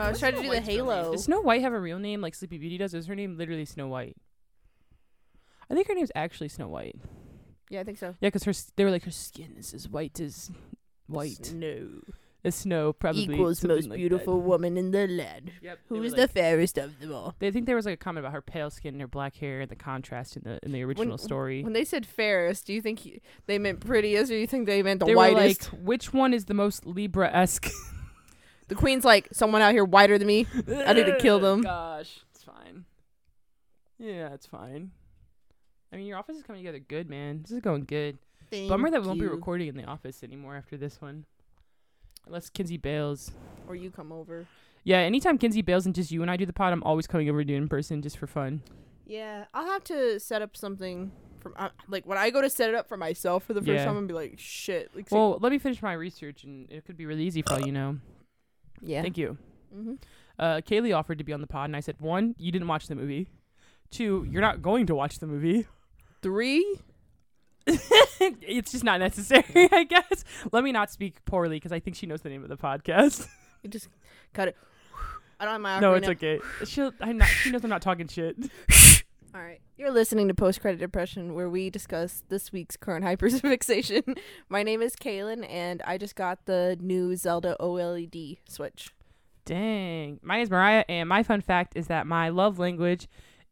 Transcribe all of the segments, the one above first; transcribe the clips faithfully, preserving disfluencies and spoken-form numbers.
No, I was trying to do the Halo. Does Snow White have a real name like Sleepy Beauty does? Is her name literally Snow White? I think her name's actually Snow White. Yeah, I think so. Yeah, because her they were like, her skin is as white as white. Snow. The snow probably equals most like beautiful that. Woman in the land. Yep, who is like, the fairest of them all? They think there was like a comment about her pale skin and her black hair and the contrast in the in the original when, story. When they said fairest, do you think he, they meant prettiest, or do you think they meant the they whitest? Were like, which one is the most Libra-esque? The queen's like, someone out here whiter than me. I need to kill them. Gosh, it's fine. Yeah, it's fine. I mean, your office is coming together good, man. This is going good. Thank Bummer that we you. won't be recording in the office anymore after this one. Unless Kinsey bails. Or you come over. Yeah, anytime Kinsey bails and just you and I do the pod, I'm always coming over to do it in person just for fun. Yeah, I'll have to set up something. From, uh, like, when I go to set it up for myself for the first yeah. time, I'm going to be like, shit. Like, well, see- let me finish my research, and it could be really easy for all you know. Yeah. Thank you. Mm-hmm. Uh, Kaylee offered to be on the pod, and I said, one, you didn't watch the movie. Two, you're not going to watch the movie. Three... It's just not necessary, I guess. Let me not speak poorly because I think she knows the name of the podcast. You just cut it. I don't have my. No, right it's now. Okay. She'll. I'm not. She knows I'm not talking shit. All right, you're listening to Post Credit Depression, where we discuss this week's current hyperfixation. My name is Kaylin, and I just got the new Zelda OLED Switch. Dang. My name is Mariah, and my fun fact is that my love language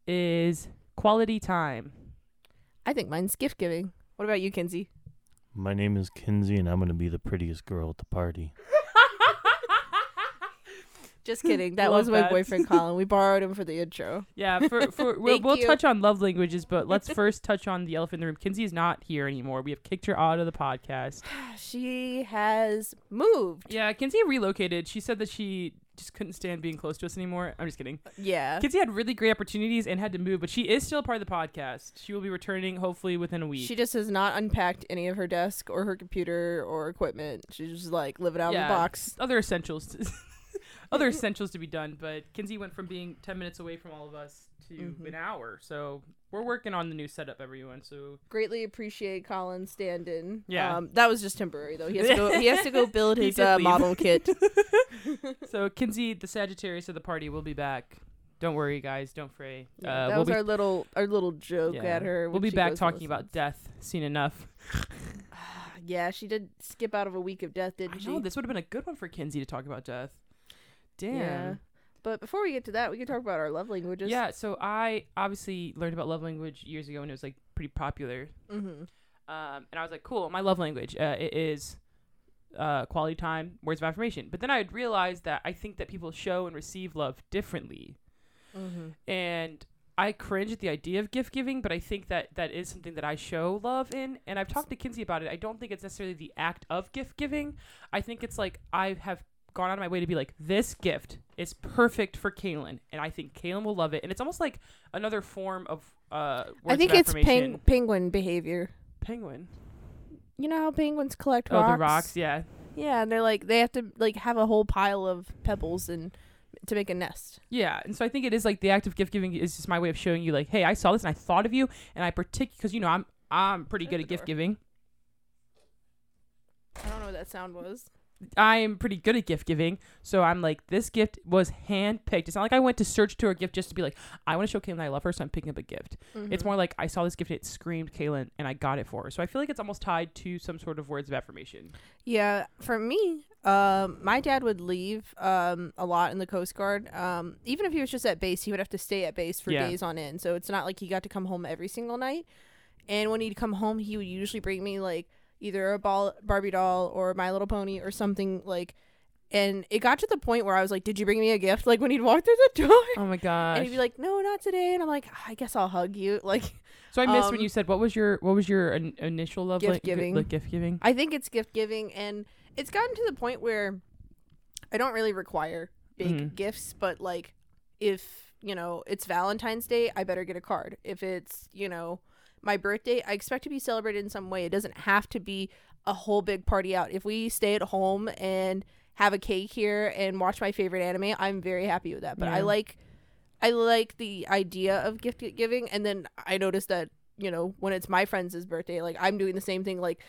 is quality time. I think mine's gift giving. What about you, Kinsey? My name is Kinsey, and I'm going to be the prettiest girl at the party. Just kidding. That was my that. boyfriend, Colin. We borrowed him for the intro. Yeah, for, for we'll, we'll touch on love languages, but let's first touch on the elephant in the room. Kinsey is not here anymore. We have kicked her out of the podcast. She has moved. Yeah, Kinsey relocated. She said that she just couldn't stand being close to us anymore. I'm just kidding. Yeah. Kinsey had really great opportunities and had to move, but she is still a part of the podcast. She will be returning hopefully within a week. She just has not unpacked any of her desk or her computer or equipment. She's just like living out yeah, of the box. Other essentials. To other essentials to be done, but Kinsey went from being ten minutes away from all of us to mm-hmm. an hour. So we're working on the new setup, everyone. So greatly appreciate Colin stand-in. Yeah. Um, that was just temporary, though. He has to go, he has to go build his uh, model kit. So Kinsey, the Sagittarius of the party, will be back. Don't worry, guys. Don't fray. Yeah, uh, that we'll was be... our little our little joke yeah. at her. We'll be back talking about death. Seen enough. Yeah, she did skip out of a week of death, didn't I she? Know, this would have been a good one for Kinsey to talk about death. Damn. Yeah. But before we get to that, we can talk about our love languages. Yeah, so I obviously learned about love language years ago when it was like pretty popular. Mm-hmm. Um, and I was like, cool, my love language uh, it is uh, quality time, words of affirmation. But then I had realized that I think that people show and receive love differently. Mm-hmm. And I cringe at the idea of gift giving, but I think that that is something that I show love in. And I've talked to Kinsey about it. I don't think it's necessarily the act of gift giving. I think it's like I have gone out of my way to be like, this gift is perfect for Kaylin, and I think Kaylin will love it. And it's almost like another form of uh words I think of it's peng- penguin behavior. Penguin, you know how penguins collect rocks? Oh, the rocks. Yeah, yeah. And they're like, they have to like have a whole pile of pebbles and to make a nest. Yeah. And so I think it is like the act of gift giving is just my way of showing you like, hey, I saw this and I thought of you, and I particularly, because you know i'm i'm pretty There's good at gift giving. I don't know what that sound was. I am pretty good at gift giving, so I'm like, this gift was handpicked. It's not like I went to search to her gift just to be like, I want to show Kaylin I love her, so I'm picking up a gift. Mm-hmm. It's more like I saw this gift, it screamed Kaylin, and I got it for her. So I feel like it's almost tied to some sort of words of affirmation. Yeah, for me, um, my dad would leave um, a lot in the Coast Guard. Um, even if he was just at base, he would have to stay at base for yeah. days on end. So it's not like he got to come home every single night. And when he'd come home, he would usually bring me like either a ball Barbie doll or My Little Pony or something like, and it got to the point where I was like, did you bring me a gift? Like when he'd walk through the door. Oh my gosh. And he'd be like, no, not today. And I'm like, I guess I'll hug you. Like, so I missed um, when you said, what was your, what was your in- initial love? Gift like, giving. Like gift giving. I think it's gift giving. And it's gotten to the point where I don't really require big mm-hmm. gifts, but like if, you know, it's Valentine's Day, I better get a card. If it's, you know, my birthday, I expect to be celebrated in some way. It doesn't have to be a whole big party out. If we stay at home and have a cake here and watch my favorite anime, I'm very happy with that. But yeah. I like I like the idea of gift giving. And then I noticed that, you know, when it's my friends' birthday, like I'm doing the same thing. Like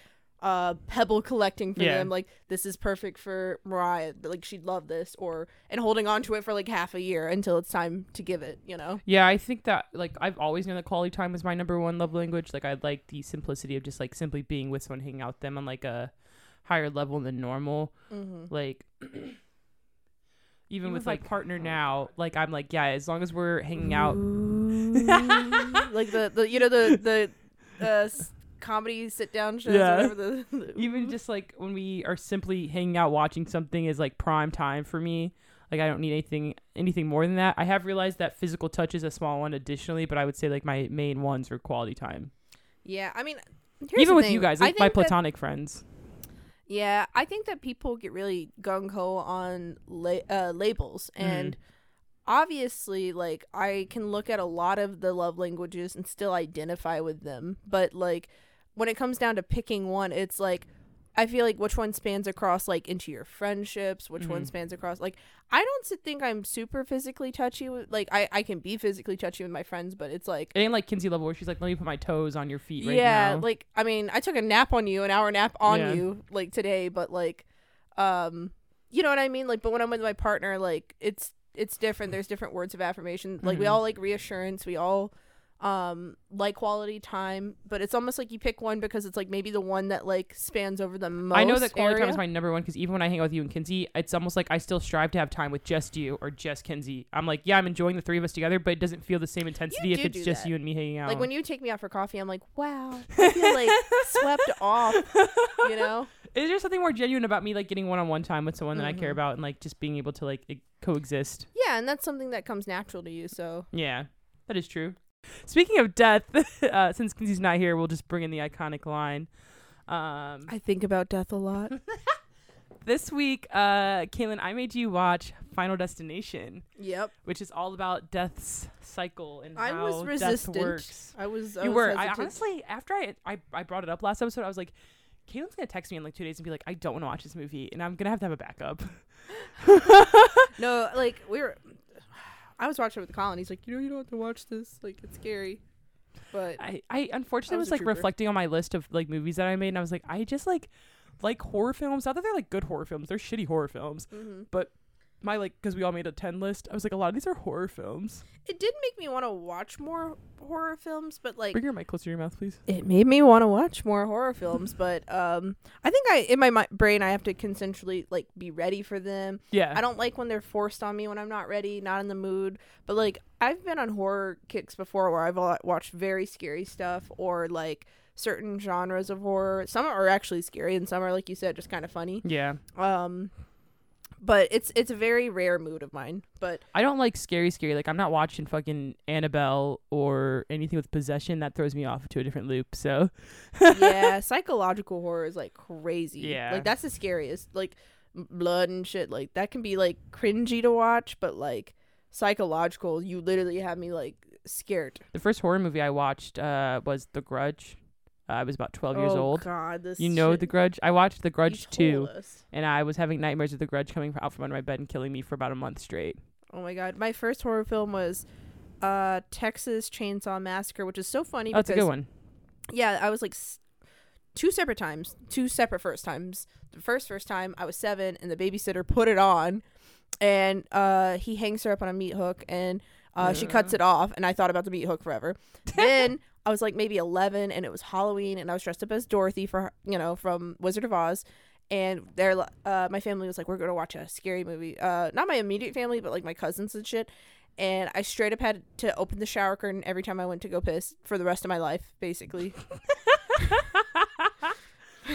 uh, pebble collecting for yeah. them. Like, this is perfect for Mariah. Like, she'd love this. Or, and holding on to it for like half a year until it's time to give it, you know? Yeah, I think that, like, I've always known that quality time was my number one love language. Like, I like the simplicity of just like simply being with someone, hanging out with them on like a higher level than normal. Mm-hmm. Like, even you with like, like partner oh. now, like, I'm like, yeah, as long as we're hanging out. Like the, the, you know, the, the, uh, comedy sit down shows yeah. or whatever the even just like when we are simply hanging out watching something is like prime time for me. Like, I don't need anything anything more than that. I have realized that physical touch is a small one additionally, but I would say like my main ones are quality time. Yeah, I mean, here's even with thing. You guys, like my platonic that, friends. Yeah, I think that people get really gung-ho on la- uh, labels mm-hmm. and obviously, like, I can look at a lot of the love languages and still identify with them, but like when it comes down to picking one, it's like, I feel like which one spans across like into your friendships, which mm-hmm. one spans across. Like, I don't think I'm super physically touchy. With, like, I, I can be physically touchy with my friends, but it's like... It ain't like Kinsey Level where she's like, let me put my toes on your feet right yeah, now. Yeah, like, I mean, I took a nap on you, an hour nap on yeah. you, like, today, but like, um, you know what I mean? Like, but when I'm with my partner, like, it's... it's different. There's different words of affirmation. Like, mm-hmm. we all like reassurance. We all um, like quality time. But it's almost like you pick one because it's like maybe the one that like spans over the most. I know that quality area. Time is my number one because even when I hang out with you and Kinsey, it's almost like I still strive to have time with just you or just Kinsey. I'm like, yeah, I'm enjoying the three of us together, but it doesn't feel the same intensity you if it's just that. You and me hanging out. Like, when you take me out for coffee, I'm like, wow, I feel like swept off, you know? Is there something more genuine about me, like, getting one-on-one time with someone mm-hmm. that I care about and, like, just being able to, like, e- coexist? Yeah, and that's something that comes natural to you, so. Yeah, that is true. Speaking of death, uh, since Kinsey's not here, we'll just bring in the iconic line. Um, I think about death a lot. This week, uh, Kaylin, I made you watch Final Destination. Yep. Which is all about death's cycle and I how was resistant. Death works. I was I You was were. I, honestly, after I, I I brought it up last episode, I was like, Kaylin's going to text me in like two days and be like, I don't want to watch this movie. And I'm going to have to have a backup. No, like we were, I was watching it with Colin. He's like, you know, you don't have to watch this. Like, it's scary. But I, I unfortunately I was, was like trooper. reflecting on my list of like movies that I made. And I was like, I just like, like horror films. Not that they're like good horror films. They're shitty horror films. Mm-hmm. But my like, because we all made a ten list. I was like, a lot of these are horror films. It did make me want to watch more horror films, but like... Bring your mic closer to your mouth, please. It made me want to watch more horror films, but um, I think I in my mi- brain, I have to consensually like be ready for them. Yeah. I don't like when they're forced on me when I'm not ready, not in the mood. But like, I've been on horror kicks before where I've watched very scary stuff or like certain genres of horror. Some are actually scary and some are, like you said, just kind of funny. Yeah. Um... But it's it's a very rare mood of mine. But I don't like scary, scary. Like, I'm not watching fucking Annabelle or anything with possession. That throws me off to a different loop. So yeah, psychological horror is like crazy. Yeah, like that's the scariest. Like blood and shit. Like that can be like cringy to watch, but like psychological, you literally have me like scared. The first horror movie I watched uh, was The Grudge. I was about twelve oh years old. God, this you know shit. The Grudge. I watched The Grudge two, us. and I was having nightmares of The Grudge coming out from under my bed and killing me for about a month straight. Oh my God, my first horror film was uh, Texas Chainsaw Massacre, which is so funny. Oh, because, that's a good one. Yeah, I was like s- two separate times, two separate first times. The first first time I was seven, and the babysitter put it on, and uh, he hangs her up on a meat hook, and uh, yeah. she cuts it off, and I thought about the meat hook forever. Then. I was like maybe eleven and it was Halloween and I was dressed up as Dorothy for, you know, from Wizard of Oz. And they're, uh, my family was like, we're going to watch a scary movie. Uh, not my immediate family, but like my cousins and shit. And I straight up had to open the shower curtain every time I went to go piss for the rest of my life, basically.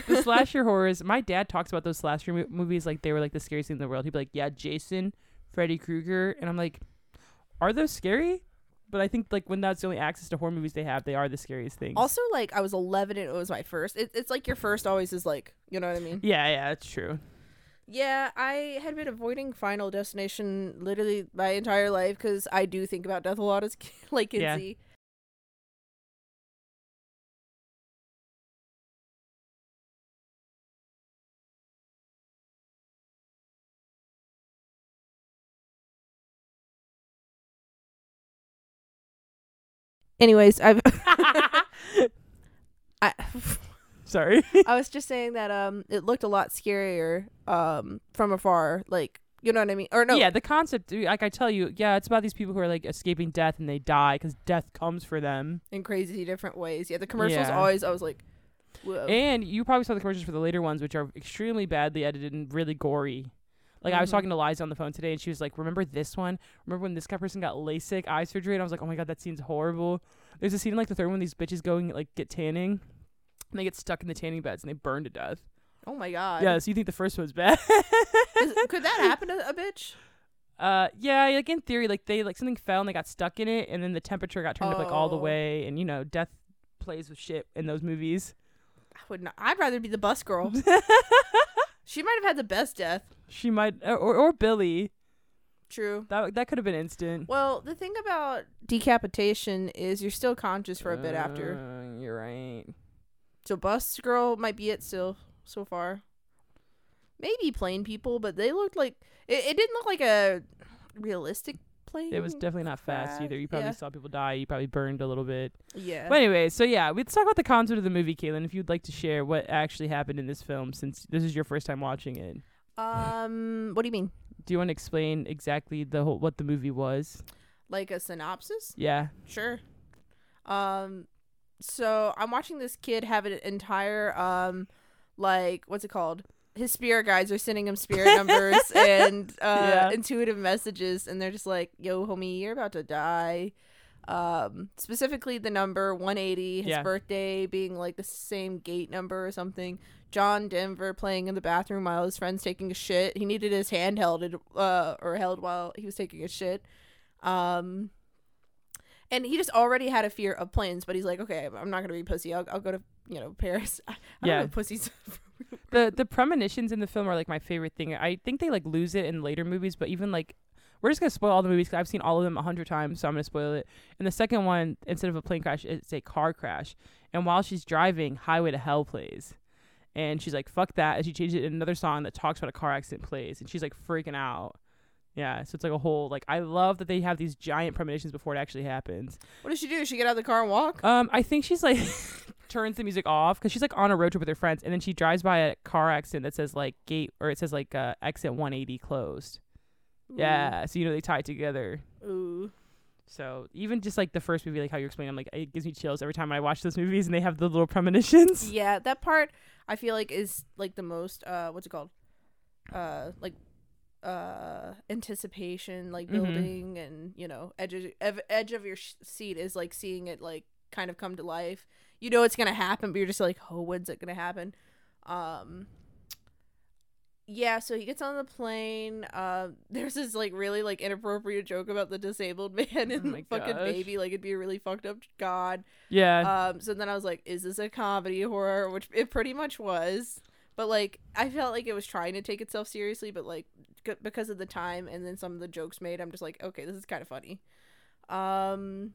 The slasher horrors. My dad talks about those slasher mo- movies like they were like the scariest thing in the world. He'd be like, yeah, Jason, Freddy Krueger. And I'm like, are those scary? But I think, like, when that's the only access to horror movies they have, they are the scariest things. Also, like, I was eleven and it was my first. It, it's like your first always is, like, you know what I mean? Yeah, yeah, that's true. Yeah, I had been avoiding Final Destination literally my entire life because I do think about death a lot as, like, Kinsey. Yeah. Anyways, I've I, sorry. I was just saying that um, it looked a lot scarier um from afar, like, you know what I mean? Or no? Yeah, the concept, like I tell you, yeah, it's about these people who are like escaping death and they die because death comes for them in crazy different ways. Yeah, the commercials yeah. always, I was like, whoa. And you probably saw the commercials for the later ones, which are extremely badly edited and really gory. Like, mm-hmm. I was talking to Liza on the phone today, and she was like, remember this one? Remember when this guy person got LASIK eye surgery? And I was like, oh my God, that scene's horrible. There's a scene in, like, the third one, these bitches going, like, get tanning, and they get stuck in the tanning beds, and they burn to death. Oh my God. Yeah, so you think the first one's bad. Is, could that happen to a bitch? Uh, yeah, like, in theory, like, they, like, something fell, and they got stuck in it, and then the temperature got turned oh. up, like, all the way, and, you know, death plays with shit in those movies. I would not. I'd rather be the bus girl. She might have had the best death. She might, or, or Billy. True. That that could have been instant. Well, the thing about decapitation is you're still conscious for a bit uh, after. You're right. So bus girl might be it still so far. Maybe plane people, but they looked like it, it didn't look like a realistic plane. It was definitely not fast either. You probably yeah. saw people die. You probably burned a little bit. Yeah. But anyway, so yeah, let's talk about the concept of the movie, Caitlin. If you'd like to share what actually happened in this film, since this is your first time watching it. Um, what do you mean? Do you want to explain exactly the whole what the movie was? Like a synopsis? Yeah. Sure. Um, so I'm watching this kid have an entire um, like what's it called? His spirit guides are sending him spirit numbers and uh yeah. intuitive messages, and they're just like, "Yo, homie, you're about to die." Um, specifically the number one eighty, his yeah. birthday being like the same gate number or something. John Denver playing in the bathroom while his friend's taking a shit. He needed his hand held uh, or held while he was taking a shit. Um, and he just already had a fear of planes, but he's like, okay, I'm not going to be pussy. I'll, I'll go to, you know, Paris. I, I yeah. don't know pussies. the, the premonitions in the film are like my favorite thing. I think they like lose it in later movies, but even like we're just going to spoil all the movies because I've seen all of them a hundred times, so I'm going to spoil it. And the second one, instead of a plane crash, it's a car crash. And while she's driving, Highway to Hell plays. And she's like, fuck that. And she changes it to another song that talks about a car accident plays. And she's like freaking out. Yeah, so it's like a whole, like, I love that they have these giant premonitions before it actually happens. What does she do? Does she get out of the car and walk? Um, I think she's like, turns the music off because she's like on a road trip with her friends. And then she drives by a car accident that says like gate, or it says like uh, exit one eighty closed. Yeah, so you know they tie it together. Ooh. So even just like the first movie, like how you explain, I'm like, it gives me chills every time I watch those movies and they have the little premonitions. Yeah, that part I feel like is like the most uh what's it called uh like uh anticipation, like building, mm-hmm. and you know edge of, ev- edge of your sh- seat is like seeing it like kind of come to life. You know it's gonna happen, but you're just like, oh, when's it gonna happen? um Yeah, so he gets on the plane. Uh, there's this, like, really, like, inappropriate joke about the disabled man and the oh fucking gosh. baby. Like, it'd be a really fucked up god. Yeah. Um. So then I was like, is this a comedy horror? Which it pretty much was. But, like, I felt like it was trying to take itself seriously. But, like, c- because of the time and then some of the jokes made, I'm just like, okay, this is kind of funny. Um...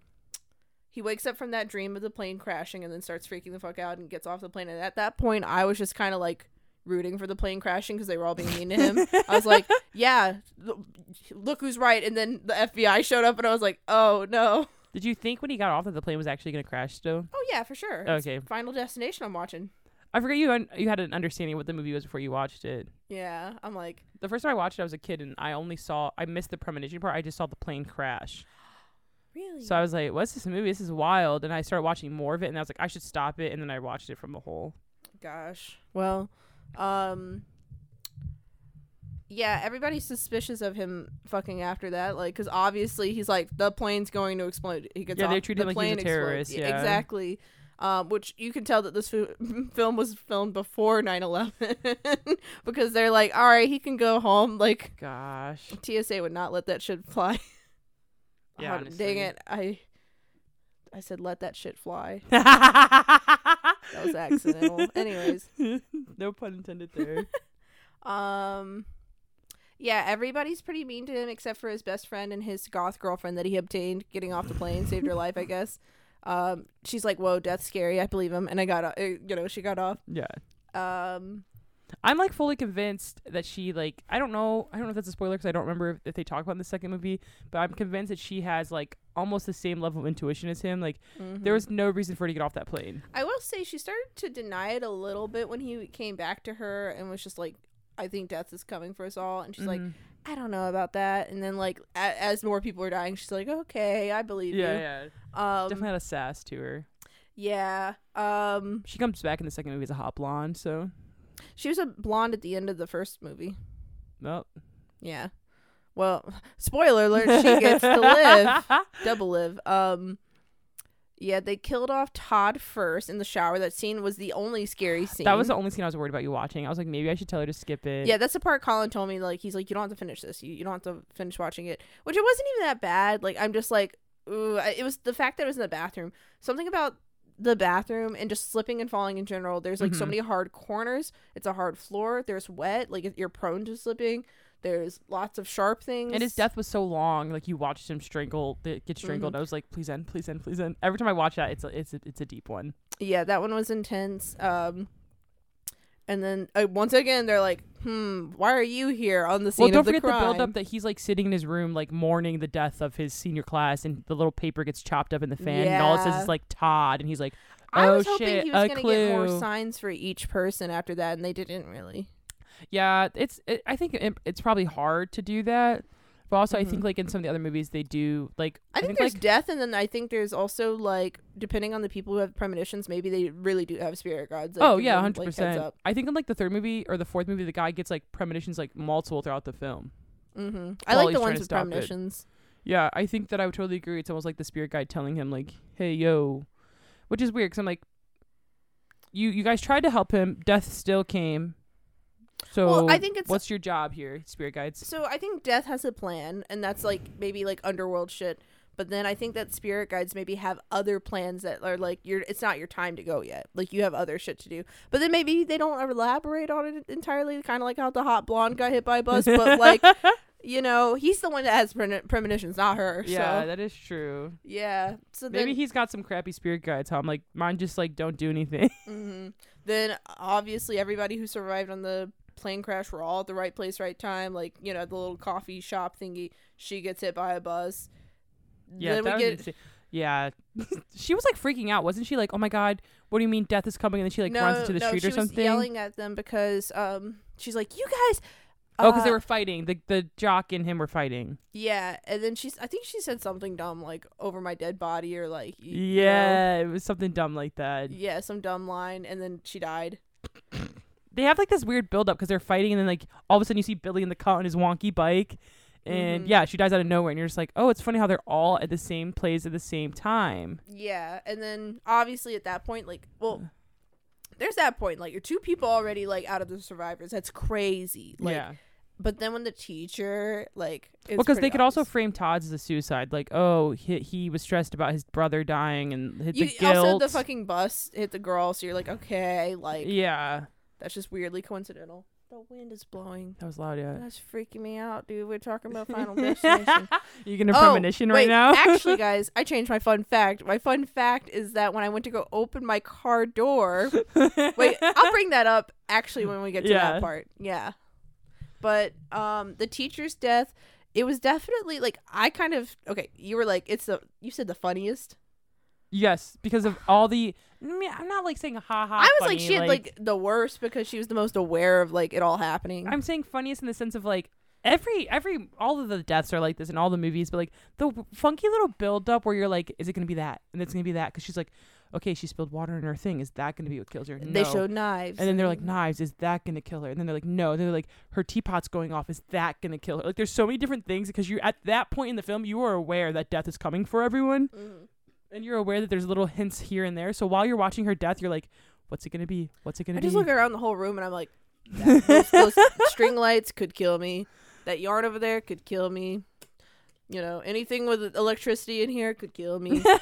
He wakes up from that dream of the plane crashing and then starts freaking the fuck out and gets off the plane. And at that point, I was just kind of like... rooting for the plane crashing because they were all being mean to him. I was like, yeah, look who's right. And then the F B I showed up and I was like, oh no. Did you think when he got off that the plane was actually going to crash though? Oh yeah, for sure. Okay. It's Final Destination I'm watching. I forget you you had an understanding of what the movie was before you watched it. Yeah, I'm like. The first time I watched it, I was a kid and I only saw, I missed the premonition part. I just saw the plane crash. Really? So I was like, what's this movie? This is wild. And I started watching more of it and I was like, I should stop it. And then I watched it from the whole. Gosh. Well. Um, yeah, everybody's suspicious of him fucking after that, like, because obviously he's like, the plane's going to explode. He gets yeah, off, they treat the him like he's a terrorist. Yeah. Exactly. Um, which you can tell that this f- film was filmed before nine eleven because they're like, all right, he can go home. Like, gosh, T S A would not let that shit fly. Yeah, oh, dang it, I, I said let that shit fly. That was accidental. Anyways. No pun intended there. um, Yeah, everybody's pretty mean to him except for his best friend and his goth girlfriend that he obtained getting off the plane. Saved her life, I guess. Um, She's like, whoa, death's scary. I believe him. And I got off. You know, she got off. Yeah. Um, I'm like fully convinced that she like I don't know I don't know if that's a spoiler because I don't remember if, if they talk about it in the second movie, but I'm convinced that she has like almost the same level of intuition as him. Like mm-hmm. there was no reason for her to get off that plane. I will say she started to deny it a little bit when he came back to her and was just like, I think death is coming for us all, and she's mm-hmm. like, I don't know about that. And then like a- as more people are dying, she's like, okay, I believe yeah, you. Yeah, yeah. Um, definitely had a sass to her. Yeah. Um, she comes back in the second movie as a hot blonde, so. She was a blonde at the end of the first movie. Nope. Oh. Yeah. Well, spoiler alert, she gets to live. Double live. Um, yeah, they killed off Todd first in the shower. That scene was the only scary scene. That was the only scene I was worried about you watching. I was like, maybe I should tell her to skip it. Yeah, that's the part Colin told me. Like, he's like, you don't have to finish this. You, you don't have to finish watching it. Which it wasn't even that bad. Like, I'm just like, ooh. It was the fact that it was in the bathroom. Something about the bathroom and just slipping and falling in general. There's like mm-hmm. so many hard corners. It's a hard floor. There's wet. Like you're prone to slipping. There's lots of sharp things. And his death was so long. Like you watched him strangle, get strangled. Mm-hmm. I was like, please end, please end, please end. Every time I watch that, it's a, it's a, it's a deep one. Yeah, that one was intense. Um, and then uh, once again, they're like, hmm, why are you here on the scene well, of the crime? Well, don't forget the build-up that he's, like, sitting in his room, like, mourning the death of his senior class, and the little paper gets chopped up in the fan, yeah. and all it says is, like, Todd, and he's like, oh, shit, I was hoping shit, he was going to get more signs for each person after that, and they didn't really. Yeah, it's. It, I think it, it's probably hard to do that, but also mm-hmm. I think, like, in some of the other movies, they do, like... I, I think, think there's like, death, and then I think there's also, like, depending on the people who have premonitions, maybe they really do have spirit guides. Like, oh yeah, one hundred percent. Like, heads up. I think in like the third movie or the fourth movie, the guy gets like premonitions like multiple throughout the film. Mm-hmm. I like the ones with premonitions. It. Yeah, I think that I would totally agree. It's almost like the spirit guide telling him like, "Hey, yo," which is weird because I'm like, you you guys tried to help him, death still came. So well, I think it's, what's your job here, spirit guides? So I think death has a plan, and that's like maybe like underworld shit. But then I think that spirit guides maybe have other plans that are like, you're, it's not your time to go yet. Like, you have other shit to do. But then maybe they don't elaborate on it entirely, kind of like how the hot blonde got hit by a bus. But, like, you know, he's the one that has pre- premonitions, not her. Yeah, so. That is true. Yeah. So then, maybe he's got some crappy spirit guides. How I'm like, mine just, like, don't do anything. Mm-hmm. Then, obviously, everybody who survived on the plane crash were all at the right place, right time. Like, you know, the little coffee shop thingy. She gets hit by a bus. Yeah, then we get... yeah. She was like freaking out, wasn't she? Like, oh my god, what do you mean death is coming? And then she like no, runs into the no, street or something. She was yelling at them because um, she's like, you guys. Uh, oh, because they were fighting. The the jock and him were fighting. Yeah, and then she's. I think she said something dumb like over my dead body or like. Yeah, know. It was something dumb like that. Yeah, some dumb line, and then she died. They have like this weird build up because they're fighting, and then like all of a sudden you see Billy in the cut on his wonky bike. And mm-hmm. yeah, she dies out of nowhere, and you're just like, oh, it's funny how they're all at the same place at the same time. Yeah, and then obviously at that point, like, well, there's that point, like, you're two people already, like, out of the survivors. That's crazy. Like, yeah. But then when the teacher, like, it's well, because they could obvious. Also frame Todd's as a suicide, like, oh, he, he was stressed about his brother dying and hit you, the guilt. Also, the fucking bus hit the girl, so you're like, okay, like, yeah, that's just weirdly coincidental. The wind is blowing. That was loud, yeah. That's freaking me out, dude. We're talking about Final Destination. You gonna oh, premonition right wait, now? Actually, guys, I changed my fun fact. My fun fact is that when I went to go open my car door... wait, I'll bring that up actually when we get to yeah. that part. Yeah. But um, the teacher's death, it was definitely like, I kind of... Okay, you were like, it's the... You said the funniest... Yes, because of all the... I mean, I'm not, like, saying ha-ha I was funny, like, she had, like, like, the worst because she was the most aware of, like, it all happening. I'm saying funniest in the sense of, like, every... every all of the deaths are like this in all the movies, but, like, the funky little build-up where you're like, is it going to be that? And it's going to be that. Because she's like, okay, she spilled water in her thing. Is that going to be what kills her? No. They showed knives. And then they're like, knives. Is that going to kill her? And then they're like, no. And they're like, her teapot's going off. Is that going to kill her? Like, there's so many different things because you at that point in the film, you are aware that death is coming for everyone. Mm-hmm. And you're aware that there's little hints here and there. So while you're watching her death, you're like, what's it going to be? What's it going to be? I just look around the whole room and I'm like, that, those, those string lights could kill me. That yarn over there could kill me. You know, anything with electricity in here could kill me. You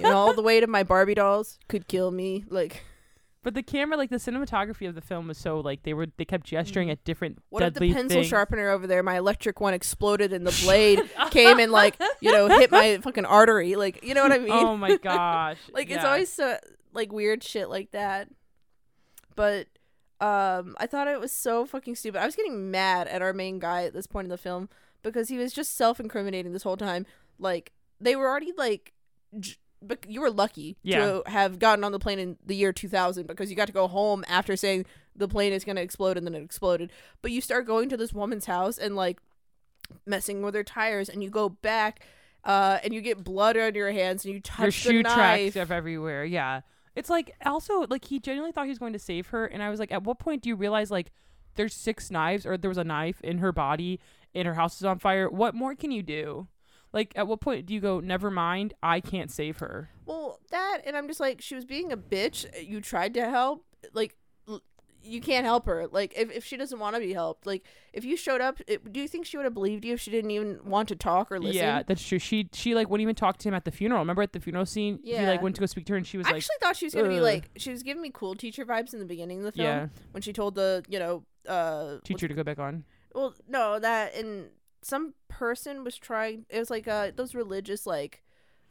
know, all the weight of my Barbie dolls could kill me. Like... But the camera, like, the cinematography of the film was so, like, they were they kept gesturing mm. at different what deadly things. What if the pencil things? Sharpener over there, my electric one, exploded and the blade came and, like, you know, hit my fucking artery? Like, you know what I mean? Oh, my gosh. Like, yeah. It's always, so, like, weird shit like that. But Um, I thought it was so fucking stupid. I was getting mad at our main guy at this point in the film because he was just self-incriminating this whole time. Like, they were already like, j- but you were lucky yeah. to have gotten on the plane in the year two thousand because you got to go home after saying the plane is going to explode, and then it exploded. But you start going to this woman's house and like messing with her tires, and you go back uh, and you get blood on your hands, and you touch your shoe tracks everywhere. Yeah. It's like, also, like, he genuinely thought he was going to save her, and I was like, at what point do you realize, like, there's six knives, or there was a knife in her body, and her house is on fire? What more can you do? Like, at what point do you go, never mind, I can't save her? Well, that, and I'm just like, she was being a bitch. You tried to help. Like, l- you can't help her. Like, if, if she doesn't want to be helped. Like, if you showed up, it, do you think she would have believed you if she didn't even want to talk or listen? Yeah, that's true. She, she like, wouldn't even talk to him at the funeral. Remember at the funeral scene? Yeah. He, like, went to go speak to her, and she was I like... I actually thought she was going to be, like... She was giving me cool teacher vibes in the beginning of the film. Yeah. When she told the, you know... Uh, teacher to go back on. Well, no, that, and... some person was trying, it was like uh those religious, like,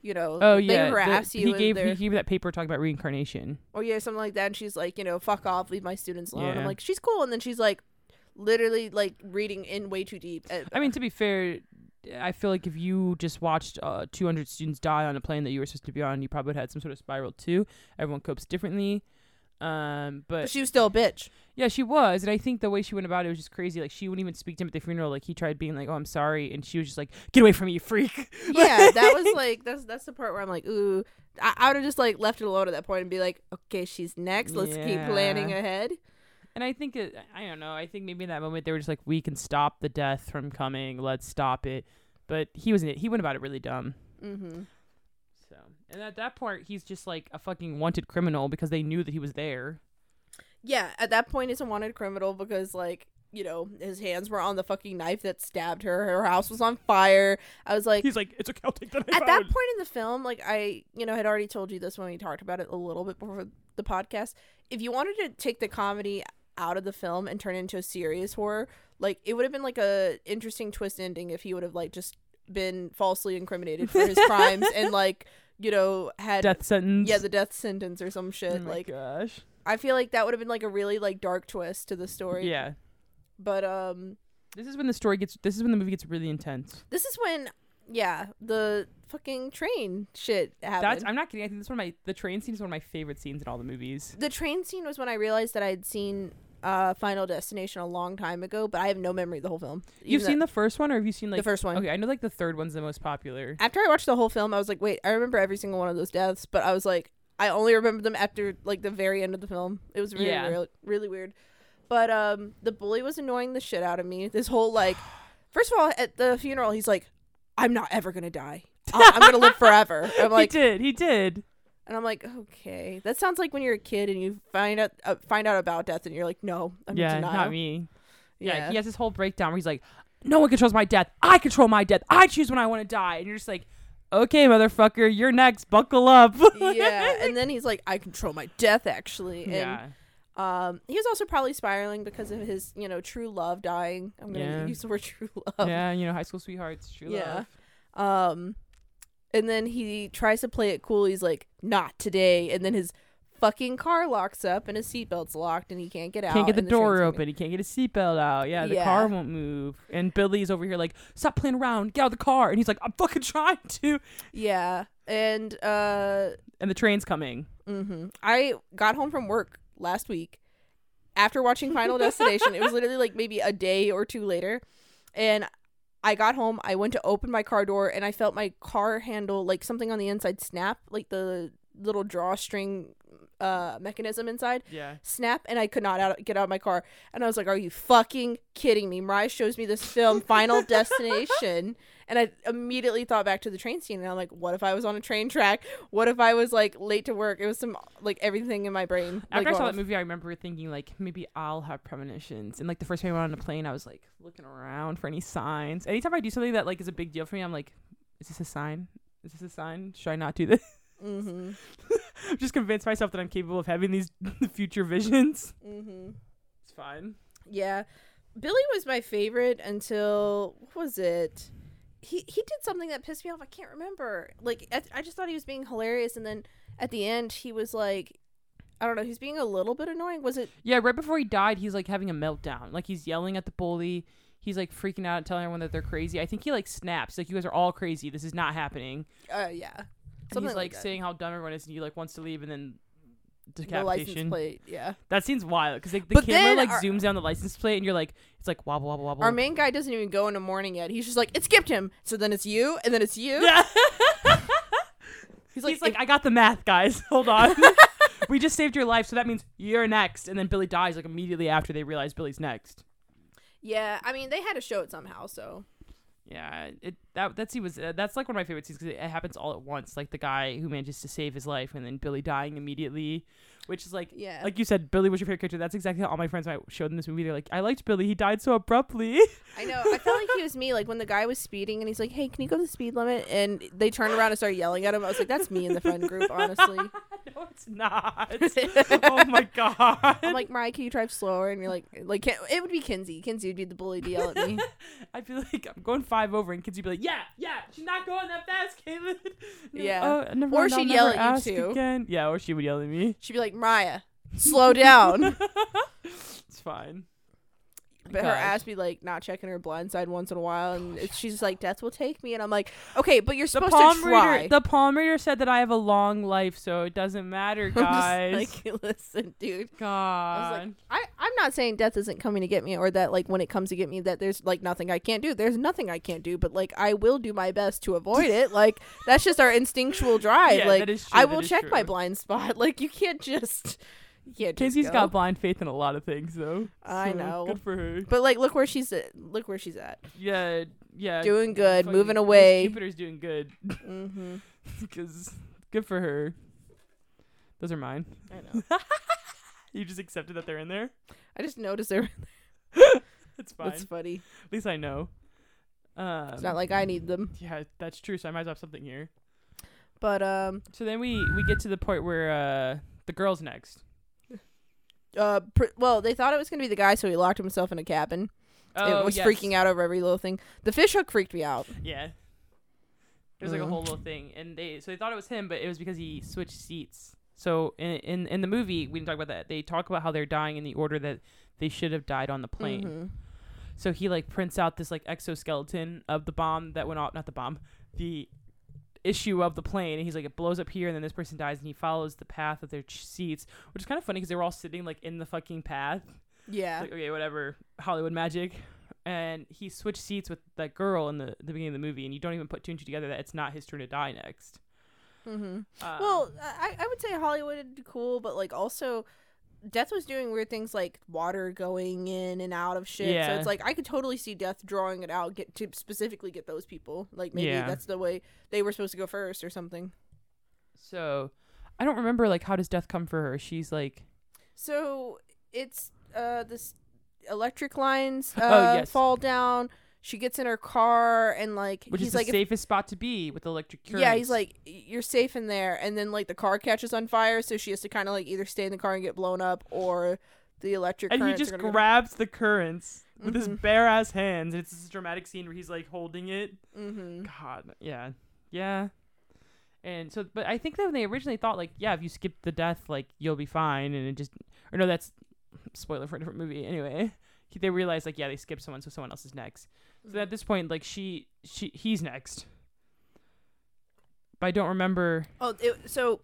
you know, oh yeah, they harass the, you he gave he gave that paper talking about reincarnation, oh yeah, something like that, and she's like, you know, fuck off, leave my students alone. Yeah. I'm like, she's cool, and then she's like literally like reading in way too deep. I mean, to be fair, I feel like if you just watched uh two hundred students die on a plane that you were supposed to be on, you probably would have had some sort of spiral too. Everyone copes differently. Um, but, but she was still a bitch. Yeah, she was, and I think the way she went about it was just crazy. Like, she wouldn't even speak to him at the funeral. Like, he tried being like, "Oh, I'm sorry," and she was just like, "Get away from me, you freak!" Yeah, that was like that's that's the part where I'm like, "Ooh," I, I would have just like left it alone at that point and be like, "Okay, she's next. Let's yeah. keep planning ahead." And I think it, I don't know. I think maybe in that moment they were just like, "We can stop the death from coming. Let's stop it." But he wasn't. He went about it really dumb. Mm-hmm. So, and at that point, he's just like a fucking wanted criminal because they knew that he was there. Yeah, at that point, he's a wanted criminal because, like, you know, his hands were on the fucking knife that stabbed her. Her house was on fire. I was like... He's like, it's okay, I'll take that knife out. At that point in the film, like, I, you know, had already told you this when we talked about it a little bit before the podcast. If you wanted to take the comedy out of the film and turn it into a serious horror, like, it would have been, like, a interesting twist ending if he would have, like, just... been falsely incriminated for his crimes and, like, you know, had death sentence. Yeah, the death sentence or some shit. Oh my like gosh, I feel like that would have been like a really like dark twist to the story. Yeah, but um this is when the story gets this is when the movie gets really intense. This is when yeah the fucking train shit happened. That's, I'm not kidding, I think this one of my the train scene is one of my favorite scenes in all the movies. The train scene was when I realized that I'd seen Uh, Final Destination a long time ago, but I have no memory of the whole film. Even You've seen the first one, or have you seen like the first one? Okay, I know like the third one's the most popular. After I watched the whole film, I was like, wait, I remember every single one of those deaths, but I was like, I only remember them after like the very end of the film. It was really, yeah. really, really weird. But um, the bully was annoying the shit out of me. This whole like, first of all, at the funeral, he's like, I'm not ever gonna die. I'm gonna live forever. I'm like, he did. He did. And I'm like, okay, that sounds like when you're a kid and you find out uh, find out about death, and you're like, no, I'm yeah, in denial. Not me. Yeah. yeah, he has this whole breakdown where he's like, no one controls my death. I control my death. I choose when I want to die. And you're just like, okay, motherfucker, you're next. Buckle up. Yeah, and then he's like, I control my death, actually. And, yeah. Um, he was also probably spiraling because of his, you know, true love dying. I'm gonna yeah. use the word true love. Yeah, you know, high school sweethearts, true yeah. love. Um. And then he tries to play it cool. He's like, not today. And then his fucking car locks up and his seatbelt's locked and he can't get out. Can't get the, the door open. He can't get his seatbelt out. Yeah, the yeah. car won't move. And Billy's over here like, stop playing around. Get out of the car. And he's like, I'm fucking trying to. Yeah. And, uh... and the train's coming. Mm-hmm. I got home from work last week after watching Final Destination. It was literally like maybe a day or two later. And... I got home, I went to open my car door, and I felt my car handle, like, something on the inside snap, like the little drawstring uh, mechanism inside, yeah. snap, and I could not out- get out of my car. And I was like, are you fucking kidding me? Mariah shows me this film, Final Destination, and I immediately thought back to the train scene, and I'm like, what if I was on a train track? What if I was, like, late to work? It was some, like, everything in my brain. After like, I saw that movie, I remember thinking, like, maybe I'll have premonitions. And, like, the first time I went on a plane, I was, like, looking around for any signs. Anytime I do something that, like, is a big deal for me, I'm like, is this a sign? Is this a sign? Should I not do this? Mm-hmm. I'm just convinced myself that I'm capable of having these future visions. Mm-hmm. It's fine. Yeah. Billy was my favorite until, what was it? He he did something that pissed me off. I can't remember. Like, I, I just thought he was being hilarious. And then at the end, he was like, I don't know, he's being a little bit annoying. Was it? Yeah, right before he died, he's like having a meltdown. Like he's yelling at the bully. He's like freaking out and telling everyone that they're crazy. I think he like snaps. Like, you guys are all crazy. This is not happening. Uh, yeah. Something and he's like, like saying how dumb everyone is, and he like wants to leave, and then decapitation. The license plate, yeah. That seems wild because like the but camera like our, zooms down the license plate, and you're like, it's like wobble wobble wobble. Our main guy doesn't even go into mourning yet. He's just like, it skipped him. So then it's you, and then it's you. Yeah. He's like, He's like, I got the math, guys. Hold on. We just saved your life, so that means you're next. And then Billy dies like immediately after they realize Billy's next. Yeah, I mean, they had to show it somehow, so. Yeah, it that that scene was uh, that's like one of my favorite scenes because it, it happens all at once. Like the guy who manages to save his life, and then Billy dying immediately, which is like, yeah, like you said, Billy was your favorite character. That's exactly how all my friends I showed them this movie. They're like, I liked Billy. He died so abruptly. I know. I felt like he was me. Like when the guy was speeding, and he's like, "Hey, can you go to the speed limit?" And they turned around and started yelling at him. I was like, "That's me in the friend group, honestly." No, it's not. Oh my god. I'm like, Mariah, can you drive slower? And you're like, like it would be Kinsey. Kinsey would be the bully to yell at me. I feel like I'm going five over, and kids would be like, yeah, yeah, she's not going that fast, Caitlin. Yeah. Oh, never, or she'd yell at you, too. Again. Yeah, or she would yell at me. She'd be like, Mariah, slow down. It's fine. But God. Her ass be like not checking her blind side once in a while, and oh, she's just like, death will take me, and I'm like, okay, but you're supposed to try. Reader, the palm reader said that I have a long life, so it doesn't matter, guys. I'm just like, listen, dude. God. I was like, I, I'm not saying death isn't coming to get me, or that like when it comes to get me that there's like nothing I can't do. There's nothing I can't do, but like I will do my best to avoid it. Like that's just our instinctual drive. Yeah, like that is true. I will check true. my blind spot. Like you can't just Yeah, Casey's go. got blind faith in a lot of things, though. I so, know. Good for her. But like, look where she's at. Look where she's at. Yeah, yeah. Doing good, like, moving away. Jupiter's doing good. Mm-hmm. Because good for her. Those are mine. I know. You just accepted that they're in there. I just noticed they're in there. That's fine. That's funny. At least I know. Um, it's not like I need them. Yeah, that's true. So I might as well have something here. But um. So then we we get to the point where uh the girl's next. Uh, pr- well, they thought it was going to be the guy, so he locked himself in a cabin. Oh, it was yes. freaking out over every little thing. The fish hook freaked me out. Yeah. It was mm. like a whole little thing. And they so they thought it was him, but it was because he switched seats. So in in, in the movie, we didn't talk about that. They talk about how they're dying in the order that they should have died on the plane. Mm-hmm. So he like prints out this like exoskeleton of the bomb that went off, not the bomb, the issue of the plane, and he's like, it blows up here, and then this person dies, and he follows the path of their ch- seats, which is kind of funny because they were all sitting like in the fucking path. Yeah, like, okay, whatever, Hollywood magic. And he switched seats with that girl in the, the beginning of the movie, and you don't even put two and two together that it's not his turn to die next. Mm-hmm. um, well I, I would say Hollywood is cool, but like also Death was doing weird things like water going in and out of shit. Yeah. So it's like I could totally see Death drawing it out get to specifically get those people. Like maybe yeah. that's the way they were supposed to go first or something. So I don't remember, like, how does Death come for her? She's like, so it's uh this electric lines uh oh, yes. fall down. She gets in her car and like, which he's is the like, safest if, spot to be with electric currents. Yeah, he's like, you're safe in there. And then like the car catches on fire, so she has to kind of like either stay in the car and get blown up, or the electric. And he just grabs go- the currents mm-hmm. with his bare ass hands. It's this dramatic scene where he's like holding it. Mm-hmm. God, yeah, yeah. And so, but I think that when they originally thought like, yeah, if you skip the death, like you'll be fine, and it just, or no, that's spoiler for a different movie. Anyway, they realized like, yeah, they skipped someone, so someone else is next. So at this point, like, she, she, he's next. But I don't remember. Oh, it, so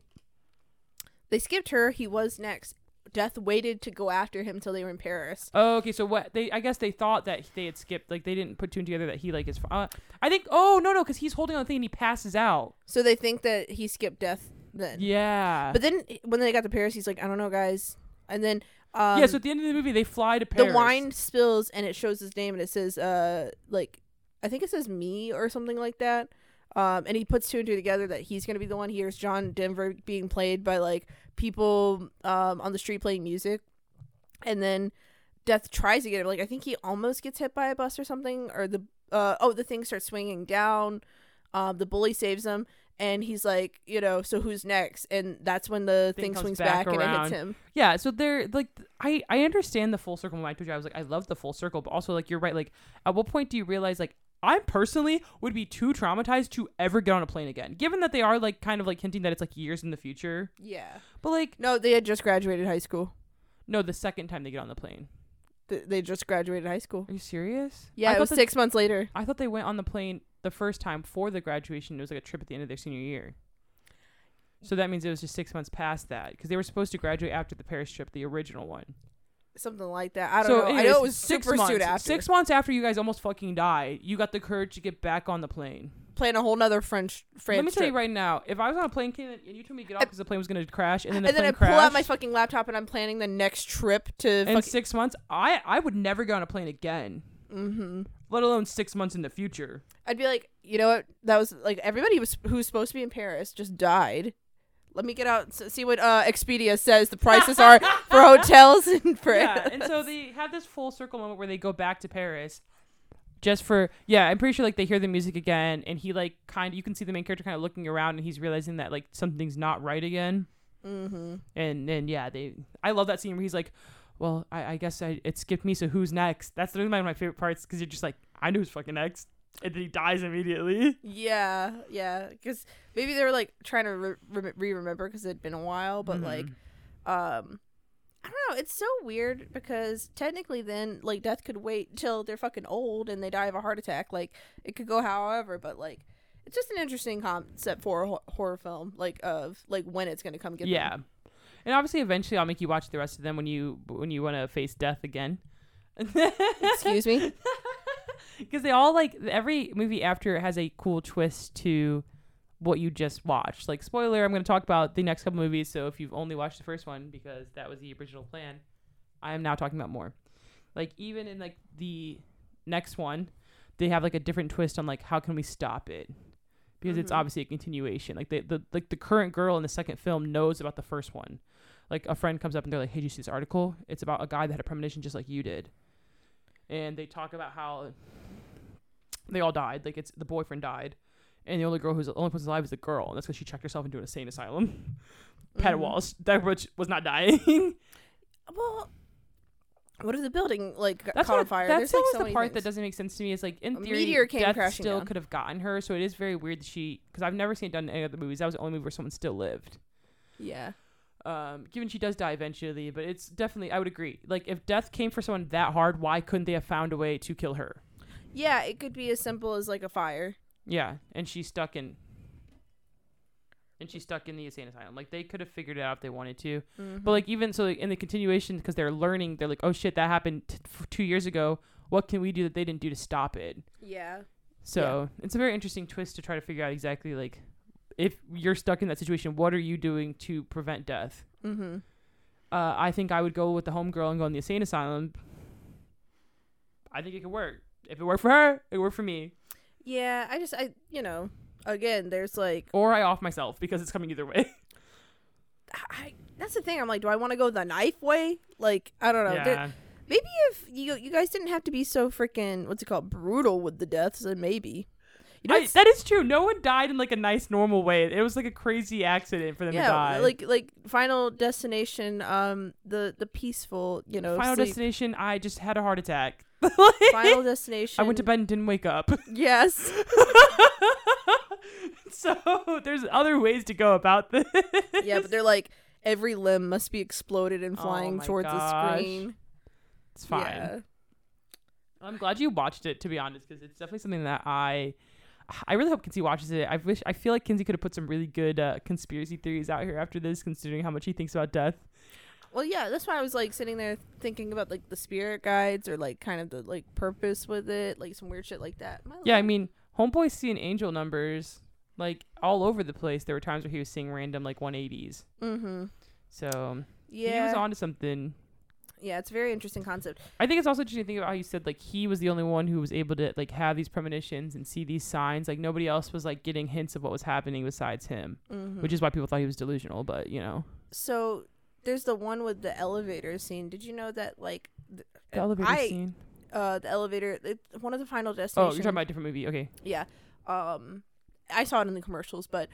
they skipped her. He was next. Death waited to go after him till they were in Paris. Oh, okay. So what they, I guess they thought that they had skipped. Like, they didn't put two and together that he like is. Uh, I think. Oh no, no, because he's holding on the thing and he passes out. So they think that he skipped Death then. Yeah. But then when they got to Paris, he's like, I don't know, guys. And then. Um, yeah, so at the end of the movie, they fly to Paris. The wine spills, and it shows his name, and it says, uh, like, I think it says me or something like that. Um, and he puts two and two together that he's going to be the one. He hears John Denver being played by, like, people um, on the street playing music. And then Death tries to get him. Like, I think he almost gets hit by a bus or something. Or the, uh, oh, the thing starts swinging down. Um, the bully saves him. And he's like, you know, so who's next? And that's when the thing, thing swings back, back and it hits him. Yeah, so they're like, I, I understand the full circle moment. I was like, I love the full circle, but also like, you're right. Like, at what point do you realize like I personally would be too traumatized to ever get on a plane again, given that they are like kind of like hinting that it's like years in the future. Yeah. But like. No, they had just graduated high school. No, the second time they get on the plane. Th- they just graduated high school. Are you serious? Yeah, I it was six months later. I thought they went on the plane the first time for the graduation. It was like a trip at the end of their senior year. So that means it was just six months past that because they were supposed to graduate after the Paris trip, the original one. Something like that. I don't so know. I know it was super months, soon after. Six months after you guys almost fucking died, you got the courage to get back on the plane. Playing a whole nother French France Let me trip. Tell you right now, if I was on a plane and you told me to get off because the plane was going to crash and then the and plane then I crashed, pull out my fucking laptop and I'm planning the next trip to in fucking- six months, I, I would never get on a plane again. Mm-hmm. Let alone six months in the future. I'd be like, you know what? That was like everybody was who was supposed to be in Paris just died. Let me get out and see what uh, Expedia says the prices are for hotels in France. Yeah, and so they have this full circle moment where they go back to Paris just for, yeah, I'm pretty sure like they hear the music again and he like kind of, you can see the main character kind of looking around and he's realizing that like something's not right again. Mm-hmm. And then, yeah, they, I love that scene where he's like, well, I, I guess I, it skipped me, so who's next? That's one of my favorite parts because you're just like, I knew who's fucking next. And then he dies immediately. Yeah, yeah. Because maybe they were, like, trying to re- re-remember because it had been a while. But, mm-hmm. like, um, I don't know. It's so weird because technically then, like, death could wait till they're fucking old and they die of a heart attack. Like, it could go however. But, like, it's just an interesting concept for a ho- horror film, like, of, like, when it's going to come get yeah. them. Yeah. And obviously, eventually, I'll make you watch the rest of them when you, when you want to face death again. Excuse me? Because they all like every movie after has a cool twist to what you just watched. Like spoiler, I'm going to talk about the next couple movies. So if you've only watched the first one, because that was the original plan, I am now talking about more. Like even in like the next one, they have like a different twist on like how can we stop it, because mm-hmm. it's obviously a continuation. Like the, the like the current girl in the second film knows about the first one. Like a friend comes up and they're like, "Hey, did you see this article? It's about a guy that had a premonition just like you did." And they talk about how they all died. Like, it's the boyfriend died. And the only girl who's the only person alive is the girl. And that's because she checked herself into an insane asylum. Mm-hmm. Patty Walsh, that bitch was not dying. Well, what if the building, like, that's caught on fire? That's like, so the part things. That doesn't make sense to me. Is like, in a theory, meteor came death still could have gotten her. So it is very weird that she... Because I've never seen it done in any other movies. That was the only movie where someone still lived. Yeah. Um, given she does die eventually, but it's definitely, I would agree. Like, if death came for someone that hard, why couldn't they have found a way to kill her? Yeah, it could be as simple as, like, a fire. Yeah, and she's stuck in... And she's stuck in the insane asylum. Like, they could have figured it out if they wanted to. Mm-hmm. But, like, even so, like, in the continuation, because they're learning, they're like, oh, shit, that happened t- f- two years ago. What can we do that they didn't do to stop it? Yeah. So, yeah. It's a very interesting twist to try to figure out exactly, like... If you're stuck in that situation, what are you doing to prevent death? Mm-hmm. Uh, I think I would go with the homegirl and go in the insane asylum. I think it could work. If it worked for her, it worked for me. Yeah, I just, I, you know, again, there's like... Or I off myself because it's coming either way. I, that's the thing. I'm like, do I want to go the knife way? Like, I don't know. Yeah. There, maybe if you you guys didn't have to be so freaking, what's it called, brutal with the deaths, then maybe... You know, I, that is true. No one died in like a nice normal way. It was like a crazy accident for them yeah, to die. Like like Final Destination, um the, the peaceful, you know. Final sleep. Destination, I just had a heart attack. Final Destination. I went to bed and didn't wake up. Yes. So there's other ways to go about this. Yeah, but they're like every limb must be exploded and flying oh my towards gosh. the screen. It's fine. Yeah. I'm glad you watched it, to be honest, because it's definitely something that I I really hope Kinsey watches it. I wish I feel like Kinsey could have put some really good uh, conspiracy theories out here after this, considering how much he thinks about death. Well, yeah, that's why I was like sitting there thinking about like the spirit guides or like kind of the like purpose with it, like some weird shit like that. My yeah, life. I mean, homeboy's seeing angel numbers like all over the place. There were times where he was seeing random like one eighties. Mm-hmm. So yeah, he was onto something. Yeah, it's a very interesting concept. I think it's also interesting to think about how you said, like, he was the only one who was able to, like, have these premonitions and see these signs. Like, nobody else was, like, getting hints of what was happening besides him, mm-hmm. which is why people thought he was delusional, but, you know. So, there's the one with the elevator scene. Did you know that, like... Th- the elevator I, scene? Uh, the elevator... It, one of the Final Destinations... Oh, you're talking about a different movie. Okay. Yeah. Um, I saw it in the commercials, but...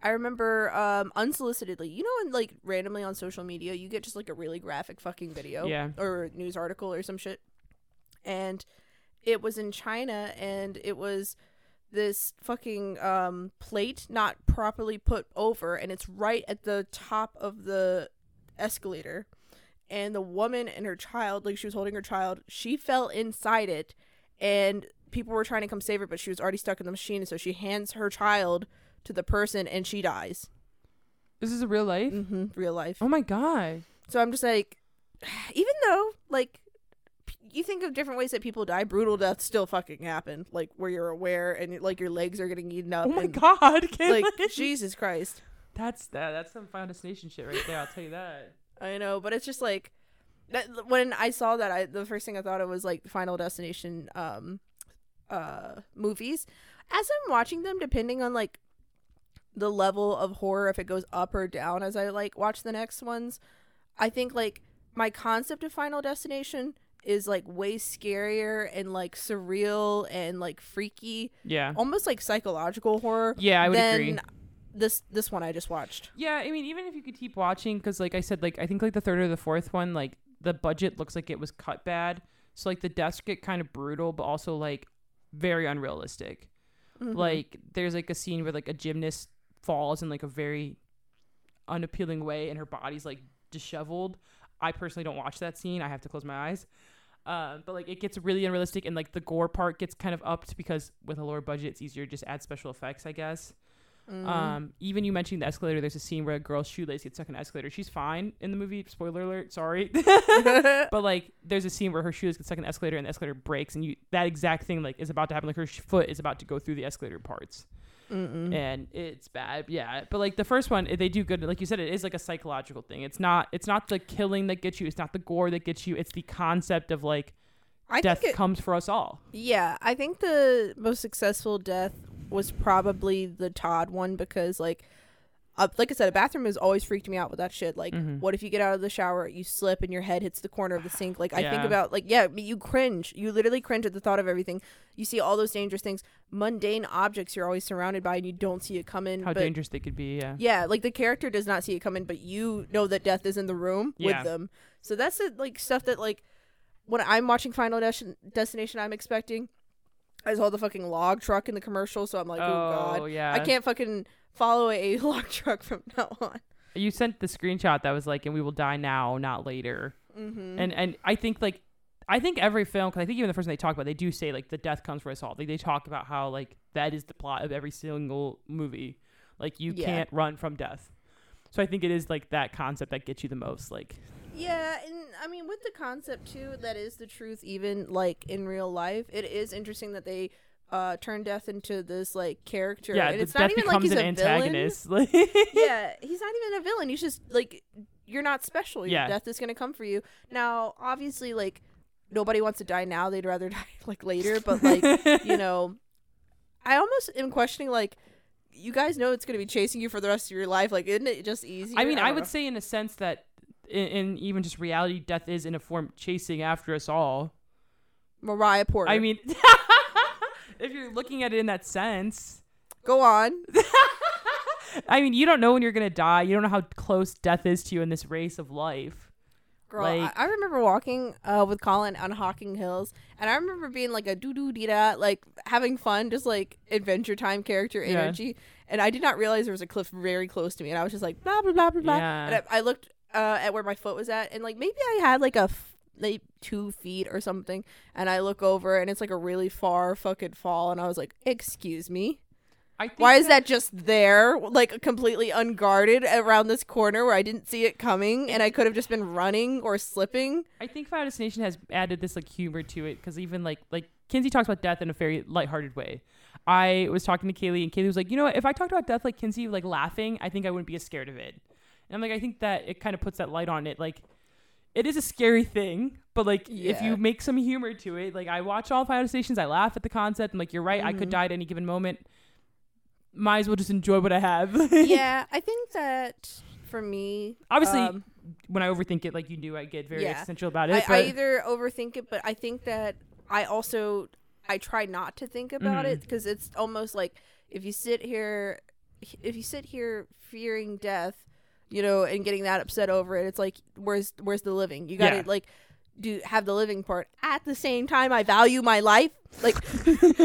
I remember um, unsolicitedly, you know, when, like, randomly on social media, you get just, like, a really graphic fucking video yeah. or news article or some shit. And it was in China, and it was this fucking um, plate not properly put over, and it's right at the top of the escalator. And the woman and her child, like, she was holding her child, she fell inside it, and people were trying to come save her, but she was already stuck in the machine, and so she hands her child to the person, and she dies. This is a real life? Mm-hmm, real life. Oh, my God. So I'm just like, even though, like, you think of different ways that people die, brutal deaths still fucking happen, like, where you're aware, and, like, your legs are getting eaten up. Oh, my and, God. Like, Jesus Christ. That's that. That's some Final Destination shit right there, I'll tell you that. I know, but it's just like that, when I saw that, I the first thing I thought of was like Final Destination um uh movies. As I'm watching them, depending on like the level of horror, if it goes up or down as I like watch the next ones, I think like my concept of Final Destination is like way scarier and like surreal and like freaky. Yeah. Almost like psychological horror. Yeah, I would than agree. This this one I just watched. Yeah, I mean, even if you could keep watching, because like I said, like I think like the third or the fourth one, like the budget looks like it was cut bad, so like the deaths get kind of brutal, but also like very unrealistic. Mm-hmm. Like there's like a scene where like a gymnast falls in like a very unappealing way, and her body's like disheveled. I personally don't watch that scene; I have to close my eyes. Um, but like it gets really unrealistic, and like the gore part gets kind of upped because with a lower budget, it's easier to just add special effects, I guess. Mm. Um, even you mentioned the escalator. There's a scene where a girl's shoelace gets stuck in an escalator. She's fine in the movie. Spoiler alert. Sorry. But like, there's a scene where her shoelace gets stuck in an escalator and the escalator breaks, and you that exact thing like is about to happen. Like her foot is about to go through the escalator parts, Mm-mm. and it's bad. Yeah. But like the first one, they do good. Like you said, it is like a psychological thing. It's not. It's not the killing that gets you. It's not the gore that gets you. It's the concept of like I death think it, comes for us all. Yeah, I think the most successful death was probably the Todd one, because like uh, like I said, a bathroom has always freaked me out with that shit, like mm-hmm. what if you get out of the shower, you slip and your head hits the corner of the sink, like yeah. I think about like yeah you cringe you literally cringe at the thought of everything. You see all those dangerous things, mundane objects you're always surrounded by, and you don't see it coming. How but, dangerous they could be. Yeah yeah like the character does not see it coming, but you know that death is in the room yeah. with them. So that's the like stuff that like when I'm watching Final Des- Destination I'm expecting. I saw the fucking log truck in the commercial, so I'm like, oh, oh God. Yeah. I can't fucking follow a log truck from now on. You sent the screenshot that was like, and we will die now, not later. Mm-hmm. And and I think like, I think every film, because I think even the first one they talk about, they do say like the death comes for us all. Like, they talk about how like that is the plot of every single movie. Like you yeah. can't run from death. So I think it is like that concept that gets you the most. Like, yeah, and I mean, with the concept, too, that is the truth, even, like, in real life. It is interesting that they uh, turn Death into this, like, character. Yeah, and it's not even like he's an antagonist. Yeah, he's not even a villain. He's just, like, you're not special. Your yeah. Death is going to come for you. Now, obviously, like, nobody wants to die now. They'd rather die, like, later. But, like, you know, I almost am questioning, like, you guys know it's going to be chasing you for the rest of your life. Like, isn't it just easier? I mean, I, I would know. say in a sense that In, in even just reality, death is in a form chasing after us all. Mariah Porter. I mean, if you're looking at it in that sense. Go on. I mean, you don't know when you're going to die. You don't know how close death is to you in this race of life. Girl, like, I, I remember walking uh, with Colin on Hocking Hills, and I remember being like a doo-doo-dee-da, like having fun, just like Adventure Time character energy. Yeah. And I did not realize there was a cliff very close to me, and I was just like, blah, blah, blah, blah, blah. Yeah. And I, I looked uh at where my foot was at, and like maybe I had like a f- like two feet or something, and I look over and it's like a really far fucking fall, and I was like, excuse me, I think why that- is that just there, like completely unguarded around this corner where I didn't see it coming, and I could have just been running or slipping. I think Final Destination has added this like humor to it, because even like like Kinsey talks about death in a very lighthearted way. I was talking to Kaylee, and Kaylee was like, you know what, if I talked about death like Kinsey, like laughing, I think I wouldn't be as scared of it. And I'm like, I think that it kind of puts that light on it. Like, it is a scary thing, but like, yeah. if you make some humor to it, like, I watch all Final Destinations, I laugh at the concept. I'm like, you're right, mm-hmm. I could die at any given moment. Might as well just enjoy what I have. Yeah, I think that for me, obviously, um, when I overthink it, like you do, I get very yeah. existential about it. I, I either overthink it, but I think that I also I try not to think about mm-hmm. it, because it's almost like if you sit here, if you sit here fearing death, you know, and getting that upset over it, it's like, where's where's the living? You gotta yeah. like do have the living part. At the same time, I value my life. Like,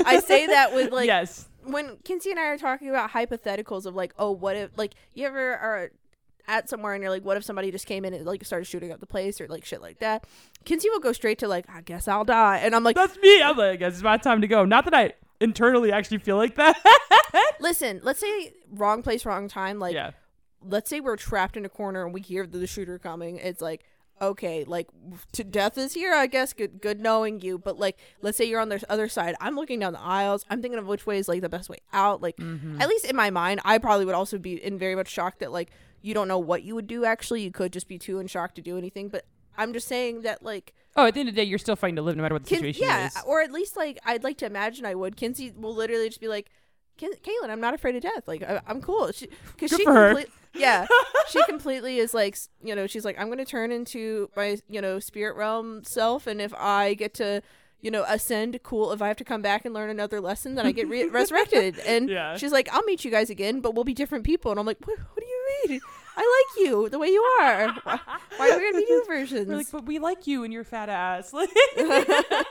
I say that with, like, yes. When Kinsey and I are talking about hypotheticals of, like, oh, what if, like, you ever are at somewhere and you're like, what if somebody just came in and, like, started shooting up the place or, like, shit like that? Kinsey will go straight to, like, I guess I'll die. And I'm like, that's me. I'm like, I guess it's my time to go. Not that I internally actually feel like that. Listen, let's say wrong place, wrong time. Like, yeah. Let's say we're trapped in a corner and we hear the shooter coming. It's like, okay, like, to death is here, I guess. Good good knowing you. But, like, let's say you're on the other side. I'm looking down the aisles. I'm thinking of which way is, like, the best way out. Like, mm-hmm. At least in my mind, I probably would also be in very much shock that, like, you don't know what you would do, actually. You could just be too in shock to do anything. But I'm just saying that, like... Oh, at the end of the day, you're still fighting to live no matter what the Kin- situation yeah, is. Yeah, or at least, like, I'd like to imagine I would. Kinsey will literally just be like, Kaylin, I'm not afraid of death. Like, I- I'm cool. She- Good she for her. Compl- yeah, she completely is like, you know, she's like, I'm going to turn into my, you know, spirit realm self. And if I get to, you know, ascend, cool. If I have to come back and learn another lesson, then I get re- resurrected. And yeah. She's like, I'll meet you guys again, but we'll be different people. And I'm like, what, what do you mean? I like you the way you are. Why, why are we going to be new versions? We're like, but we like you and your fat ass. I'm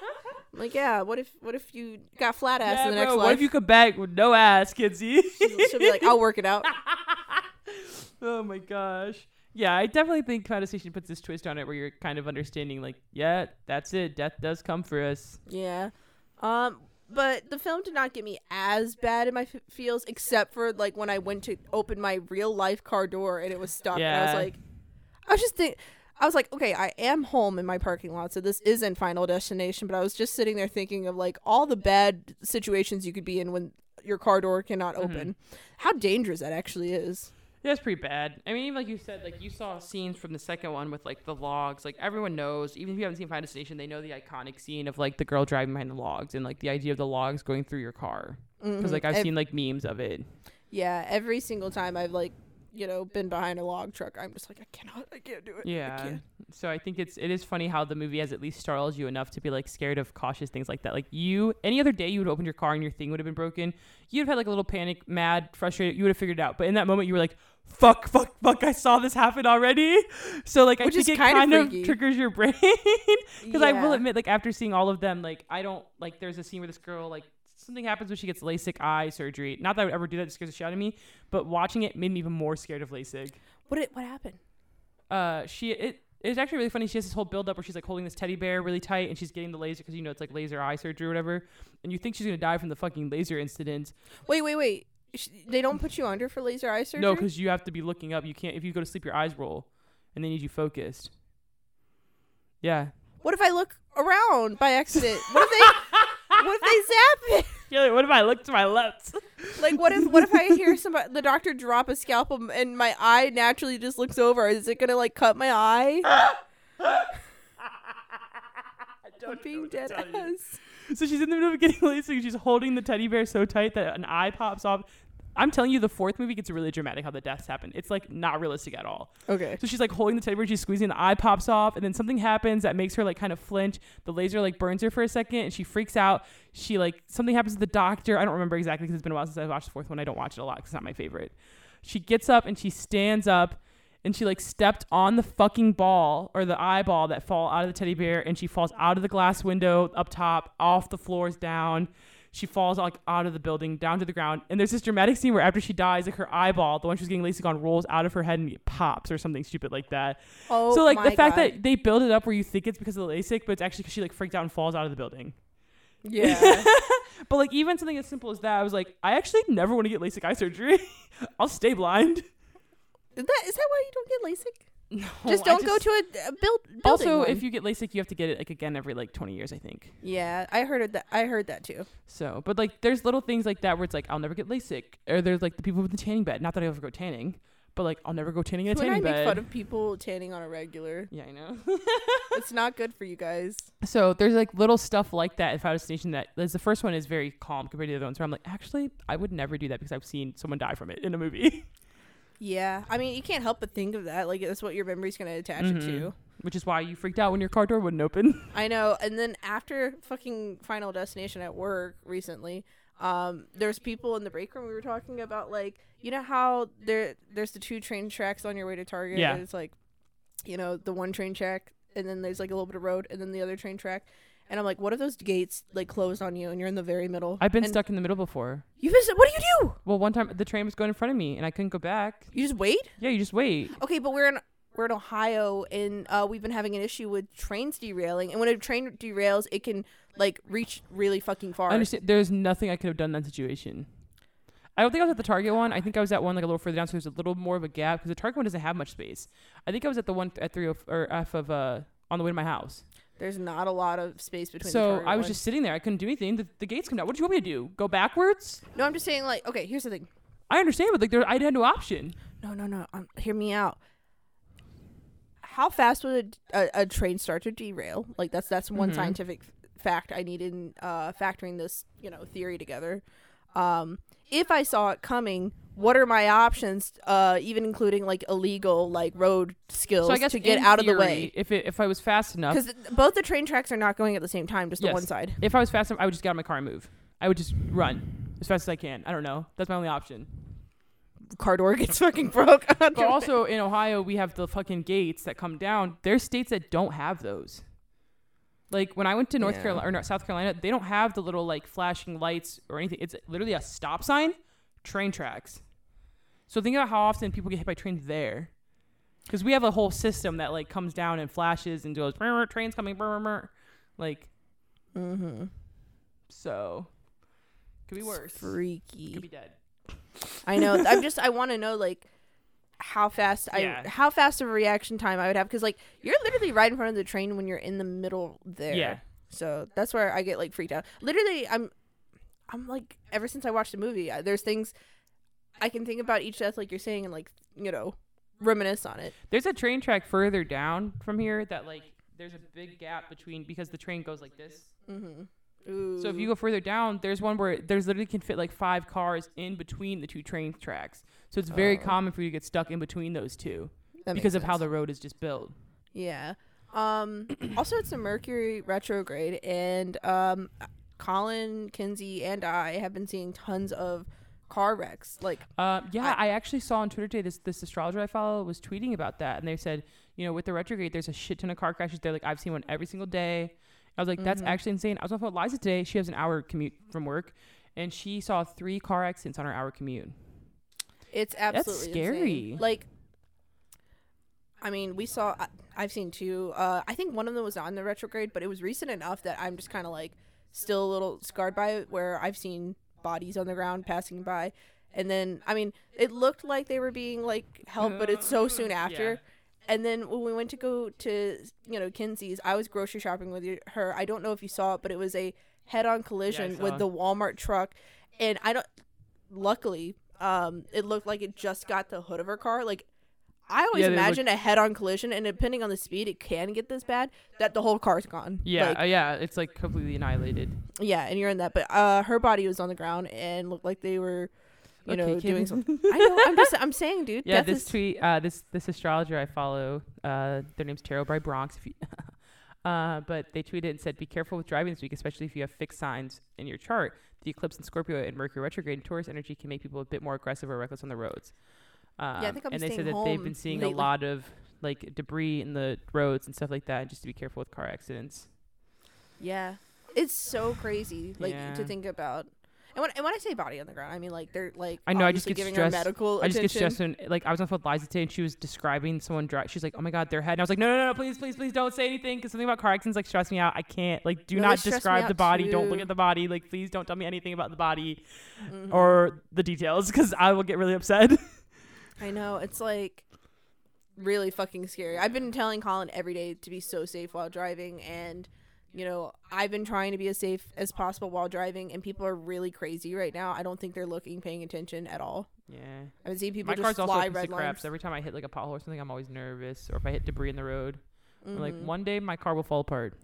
like, yeah, what if what if you got flat ass yeah, in the next bro, life? What if you come back with no ass, Kinsey? She'll, she'll be like, I'll work it out. Oh my gosh. Yeah, I definitely think Final Station puts this twist on it where you're kind of understanding, like, yeah, that's it. Death does come for us. Yeah. Um, but the film did not get me as bad in my f- feels, except for, like, when I went to open my real life car door and it was stuck. Yeah. And I was like, I was just thinking, I was like, okay, I am home in my parking lot, so this isn't Final Destination, but I was just sitting there thinking of, like, all the bad situations you could be in when your car door cannot open. Mm-hmm. How dangerous that actually is. That's pretty bad. I mean, even like you said, like, you saw scenes from the second one with, like, the logs. Like, everyone knows, even if you haven't seen Final Destination, they know the iconic scene of, like, the girl driving behind the logs and, like, the idea of the logs going through your car. Because, mm-hmm. like, I've I've seen, like, memes of it. Yeah, every single time I've, like, you know, been behind a log truck, I'm just like, I cannot, I can't do it. Yeah. I can't. So I think it's, it is funny how the movie has at least startled you enough to be, like, scared of cautious things like that. Like, you, any other day you would open your car and your thing would have been broken. You'd have had, like, a little panic, mad, frustrated. You would have figured it out. But in that moment you were like, fuck, fuck, fuck, I saw this happen already. So, like, Which I think it kind, kind of, of triggers your brain. Because yeah. I will admit, like, after seeing all of them, like, I don't, like, there's a scene where this girl, like, something happens when she gets LASIK eye surgery. Not that I would ever do that; it scares the shit out of me. But watching it made me even more scared of LASIK. What it, What happened? Uh, she it it's actually really funny. She has this whole build up where she's like holding this teddy bear really tight, and she's getting the laser because you know it's like laser eye surgery or whatever. And you think she's gonna die from the fucking laser incident. Wait, wait, wait! They don't put you under for laser eye surgery? No, because you have to be looking up. You can't. If you go to sleep, your eyes roll, and they need you focused. Yeah. What if I look around by accident? What if they? What if they zap it? You're like, what if I look to my left? Like, what if what if I hear somebody, the doctor drop a scalpel and my eye naturally just looks over? Is it gonna like cut my eye? I'm being dead ass. So she's in the middle of getting LASIK. She's holding the teddy bear so tight that an eye pops off. I'm telling you, the fourth movie gets really dramatic how the deaths happen. It's like not realistic at all. Okay. So she's like holding the teddy bear, she's squeezing, the eye pops off, and then something happens that makes her like kind of flinch. The laser like burns her for a second, and she freaks out. She like something happens to the doctor. I don't remember exactly because it's been a while since I watched the fourth one. I don't watch it a lot because it's not my favorite. She gets up and she stands up, and she like stepped on the fucking ball or the eyeball that fall out of the teddy bear, and she falls out of the glass window up top, off the floors down. She falls like out of the building, down to the ground. And there's this dramatic scene where after she dies, like her eyeball, the one she was getting LASIK on, rolls out of her head and it pops or something stupid like that. Oh, so like my the fact God. that they build it up where you think it's because of the LASIK, but it's actually because she like freaked out and falls out of the building. Yeah. But like even something as simple as that, I was like, I actually never want to get LASIK eye surgery. I'll stay blind. Is that is that why you don't get LASIK? No, just don't just, go to a, a build. Also, one. If you get LASIK, you have to get it like again every like twenty years, I think. Yeah, I heard that. I heard that too. So, but like, there's little things like that where it's like, I'll never get LASIK, or there's like the people with the tanning bed. Not that I ever go tanning, but like, I'll never go tanning in a tanning bed. When I make fun of people tanning on a regular. Yeah, I know. It's not good for you guys. So there's like little stuff like that in Final Destination that the first one is very calm compared to the other ones. Where I'm like, actually, I would never do that because I've seen someone die from it in a movie. Yeah, I mean, you can't help but think of that. Like, that's what your memory's going to attach mm-hmm. it to. Which is why you freaked out when your car door wouldn't open. I know. And then after fucking Final Destination at work recently, um, there's people in the break room we were talking about, like, you know how there there's the two train tracks on your way to Target? Yeah. And it's like, you know, the one train track and then there's like a little bit of road and then the other train track. And I'm like, what if those gates like close on you and you're in the very middle? I've been and stuck in the middle before. You've been, what do you do? Well, one time the train was going in front of me and I couldn't go back. You just wait? Yeah, you just wait. Okay, but we're in we're in Ohio and uh, we've been having an issue with trains derailing. And when a train derails, it can like reach really fucking far. I understand. There's nothing I could have done in that situation. I don't think I was at the Target one. I think I was at one like a little further down, so there's a little more of a gap because the Target one doesn't have much space. I think I was at the one th- at three or F of uh on the way to my house. There's not a lot of space between. So the I was ones. Just sitting there. I couldn't do anything. The, the gates come down. What did you want me to do? Go backwards? No, I'm just saying like, okay, here's the thing. I understand, but like there, I had no option. No, no, no. Um, hear me out. How fast would a, a, a train start to derail? Like that's that's one mm-hmm. scientific f- fact I needed in uh, factoring this, you know, theory together. Um, if I saw it coming, what are my options? Uh, even including like illegal like road skills so I guess to get out theory, of the way. If it, if I was fast enough, because both the train tracks are not going at the same time, just yes. the one side. If I was fast enough, I would just get out of my car and move. I would just run as fast as I can. I don't know. That's my only option. Car door gets fucking broke. But also in Ohio, we have the fucking gates that come down. There's states that don't have those. Like when I went to North yeah. Carolina or South Carolina, they don't have the little like flashing lights or anything. It's literally a stop sign, train tracks. So think about how often people get hit by trains there, because we have a whole system that like comes down and flashes and goes brr, trains coming brr, brr. Like. Mm-hmm. So could be worse. It's freaky. Could be dead. I know. I'm just. I want to know like. how fast yeah. I how fast of a reaction time I would have, because like you're literally right in front of the train when you're in the middle there. Yeah. So that's where I get like freaked out. Literally, I'm I'm like ever since I watched the movie, I, there's things I can think about each death, like you're saying, and like, you know, reminisce on it. There's a train track further down from here that like there's a big gap between, because the train goes like this. Mm-hmm. Ooh. So if you go further down, there's one where there's literally can fit like five cars in between the two train tracks. So it's very oh. common for you to get stuck in between those two that because of how the road is just built. Yeah. Um, also, it's a Mercury retrograde, and um, Colin, Kinsey, and I have been seeing tons of car wrecks. Like, uh, yeah, I, I actually saw on Twitter today this this astrologer I follow was tweeting about that, and they said, you know, with the retrograde, there's a shit ton of car crashes. They're like, I've seen one every single day. I was like, that's mm-hmm. actually insane. I was on the phone with Liza today. She has an hour commute from work, and she saw three car accidents on her hour commute. It's absolutely that's scary. Insane. Like, I mean, we saw. I, I've seen two. Uh, I think one of them was on the retrograde, but it was recent enough that I'm just kind of like still a little scarred by it. Where I've seen bodies on the ground passing by, and then I mean, it looked like they were being like helped, but it's so soon after. Yeah. And then when we went to go to, you know, Kinsey's, I was grocery shopping with her. I don't know if you saw it, but it was a head-on collision yeah, with the Walmart truck. And I don't, luckily, um, it looked like it just got the hood of her car. Like, I always yeah, imagine look- a head-on collision, and depending on the speed, it can get this bad that the whole car's gone. Yeah, like, uh, yeah, it's like completely annihilated. Yeah, and you're in that. But uh, her body was on the ground and looked like they were... You okay, know, kidding. Doing something. I know. I'm just. I'm saying, dude. Yeah. This is- tweet. Uh, this this astrologer I follow. Uh, their name's Tarot by Bronx. If you, uh, but they tweeted and said, "Be careful with driving this week, especially if you have fixed signs in your chart. The eclipse in Scorpio and Mercury retrograde and Taurus energy can make people a bit more aggressive or reckless on the roads." Um, yeah, I think I'm and they said that they've been seeing lately. a lot of like debris in the roads and stuff like that, and just to be careful with car accidents. Yeah, it's so crazy, like yeah. to think about. And when, and when I say body on the ground, I mean like they're like I know I just get giving stressed. Her medical attention. I just get stressed when like I was on the phone with Liza today and she was describing someone drive. She's like, oh my god, their head. And I was like, no, no, no, please, please, please, don't say anything because something about car accidents like stress me out. I can't like do no, not describe the body. Too. Don't look at the body. Like please don't tell me anything about the body mm-hmm. or the details because I will get really upset. I know, it's like really fucking scary. I've been telling Colin every day to be so safe while driving, and. You know, I've been trying to be as safe as possible while driving, and people are really crazy right now. I don't think they're looking, paying attention at all. Yeah. I've seen people My just car's fly also red lines. Every time I hit like a pothole or something, I'm always nervous. Or if I hit debris in the road, mm-hmm. I'm like, one day my car will fall apart.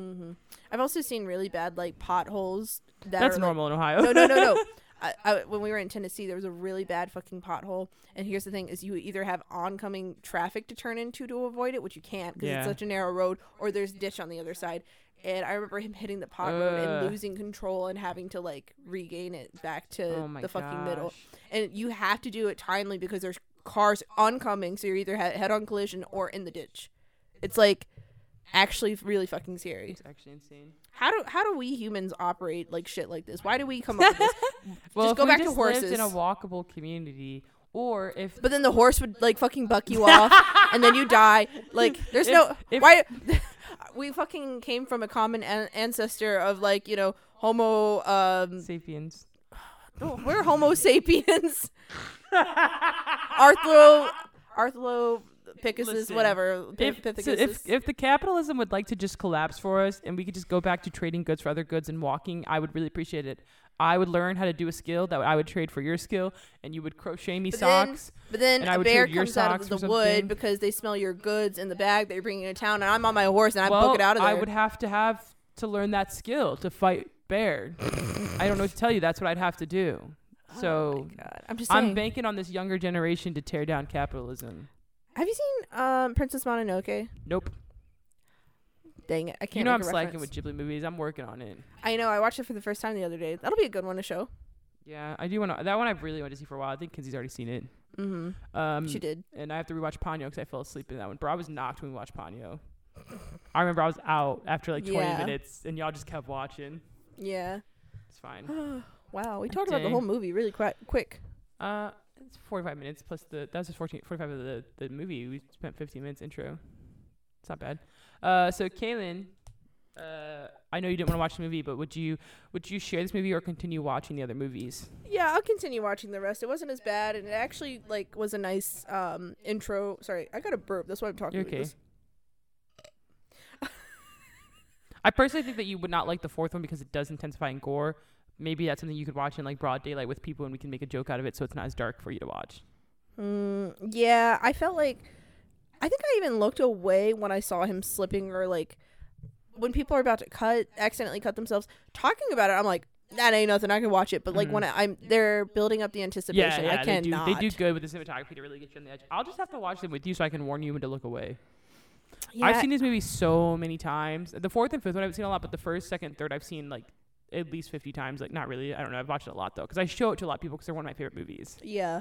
Mm-hmm. I've also seen really bad like potholes. That That's are, normal like, in Ohio. no, no, no, no. I, I, when we were in Tennessee, there was a really bad fucking pothole. And here's the thing is you either have oncoming traffic to turn into to avoid it, which you can't because yeah. it's such a narrow road, or there's a ditch on the other side. And I remember him hitting the pot uh, road and losing control and having to, like, regain it back to oh the fucking gosh. middle. And you have to do it timely because there's cars oncoming, so you're either head-on collision or in the ditch. It's like actually really fucking scary. It's actually insane. How do how do we humans operate like shit like this? Why do we come up with this? Well, just go if back we just to horses. Lived in a walkable community, or if but then the horse would like fucking buck you off, and then you die. Like there's if, no if, why. We fucking came from a common an- ancestor of like you know Homo um, sapiens. Oh, we're Homo sapiens. Arthro, Arthro. Picuses, whatever. If, P- so if if the capitalism would like to just collapse for us and we could just go back to trading goods for other goods and walking, I would really appreciate it. I would learn how to do a skill that I would trade for your skill, and you would crochet me but socks. Then, but then and a I would bear trade comes your out of the wood because they smell your goods in the bag that you're bringing to town, and I'm on my horse and I well, book it out of there. I would have to have to learn that skill to fight bear. I don't know what to tell you. That's what I'd have to do. Oh so God. I'm just I'm banking on this younger generation to tear down capitalism. Have you seen um, Princess Mononoke? Nope. Dang it. I can't You know I'm slacking with Ghibli movies. I'm working on it. I know. I watched it for the first time the other day. That'll be a good one to show. Yeah. I do want to. That one I really want to see for a while. I think Kenzie's already seen it. Mm-hmm. Um, she did. And I have to rewatch Ponyo because I fell asleep in that one. Bro, I was knocked when we watched Ponyo. I remember I was out after like twenty yeah. minutes and y'all just kept watching. Yeah. It's fine. Wow. We talked Dang. about the whole movie really qu- quick. Uh... It's forty-five minutes plus the that was just fourteen, forty-five of the, the movie. We spent fifteen minutes intro. It's not bad. Uh, so Kaylin, uh, I know you didn't want to watch the movie, but would you would you share this movie or continue watching the other movies? Yeah, I'll continue watching the rest. It wasn't as bad, and it actually like was a nice um intro. Sorry, I got a burp. That's why I'm talking. You're okay. Like this. I personally think that you would not like the fourth one because it does intensify in gore. Maybe that's something you could watch in like broad daylight with people and we can make a joke out of it so it's not as dark for you to watch. Mm, yeah, I felt like, I think I even looked away when I saw him slipping or like when people are about to cut, accidentally cut themselves. Talking about it, I'm like, that ain't nothing. I can watch it. But like mm-hmm. when I, I'm, they're building up the anticipation. Yeah, yeah, I cannot. They do, they do good with the cinematography to really get you on the edge. I'll just have to watch them with you so I can warn you when to look away. Yeah, I've seen this movie so many times. The fourth and fifth one I've seen a lot, but the first, second, third I've seen like at least fifty times. Like, not really. I don't know. I've watched it a lot, though, because I show it to a lot of people because they're one of my favorite movies. Yeah.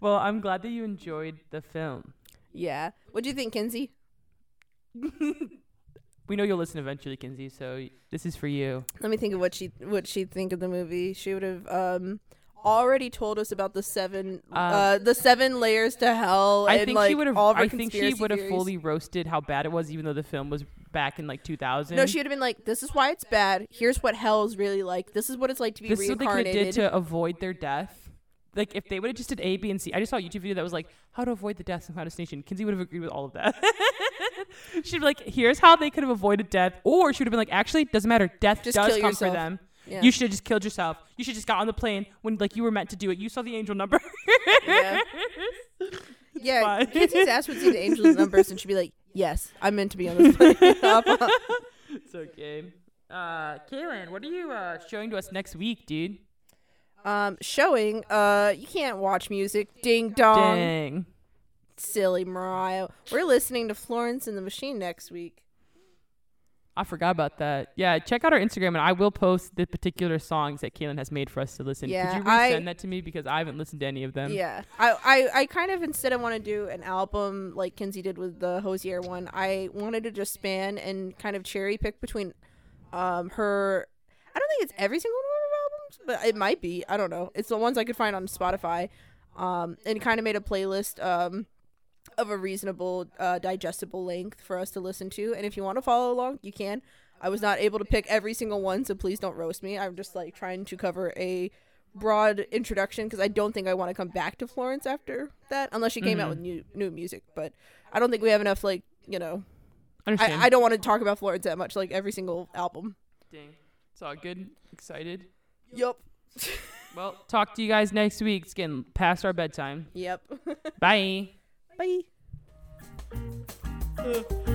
Well, I'm glad that you enjoyed the film. Yeah. What do you think, Kenzie? We know you'll listen eventually, Kenzie, so this is for you. Let me think of what she what she'd think of the movie. She would have um already told us about the seven um, uh the seven layers to hell. I and think like she would have I think she would have fully roasted how bad it was, even though the film was back in like two thousand. No, she would have been like, this is why it's bad, here's what hell is really like, this is what it's like to be this reincarnated. Is what they did to avoid their death. Like if they would have just did A, B, and C. I just saw a YouTube video that was like how to avoid the deaths in Clandestination. Kinsey would have agreed with all of that. She'd be like, here's how they could have avoided death. Or she would have been like, actually doesn't matter, death just does come yourself. For them. Yeah. You should have just killed yourself. You should have just got on the plane when like you were meant to do it. You saw the angel number. Yeah. Yeah. Kenzie's ass would see the angel's numbers and she'd be like, yes, I'm meant to be on this plane. It's okay. Uh, Kaylin, what are you uh, showing to us next week, dude? Um, showing, uh, you can't watch music. Ding dong. Dang. Silly Mariah. We're listening to Florence and the Machine next week. I forgot about that. Yeah, check out our Instagram, and I will post the particular songs that Kaylin has made for us to listen. Yeah, could you resend I, that to me because I haven't listened to any of them. Yeah, I, I, I kind of instead I want to do an album like Kenzie did with the Hozier one. I wanted to just span and kind of cherry pick between um, her. I don't think it's every single one of her albums, but it might be. I don't know. It's the ones I could find on Spotify, um, and kind of made a playlist. Um, of a reasonable uh digestible length for us to listen to, and if you want to follow along you can. I was not able to pick every single one, so please don't roast me. I'm just like trying to cover a broad introduction because I don't think I want to come back to Florence after that unless she came mm-hmm. out with new new music, but I don't think we have enough like you know I, I don't want to talk about Florence that much like every single album. Dang, it's all good. Excited. Yep. Well, talk to you guys next week. It's getting past our bedtime. Yep. Bye. Bye. Uh.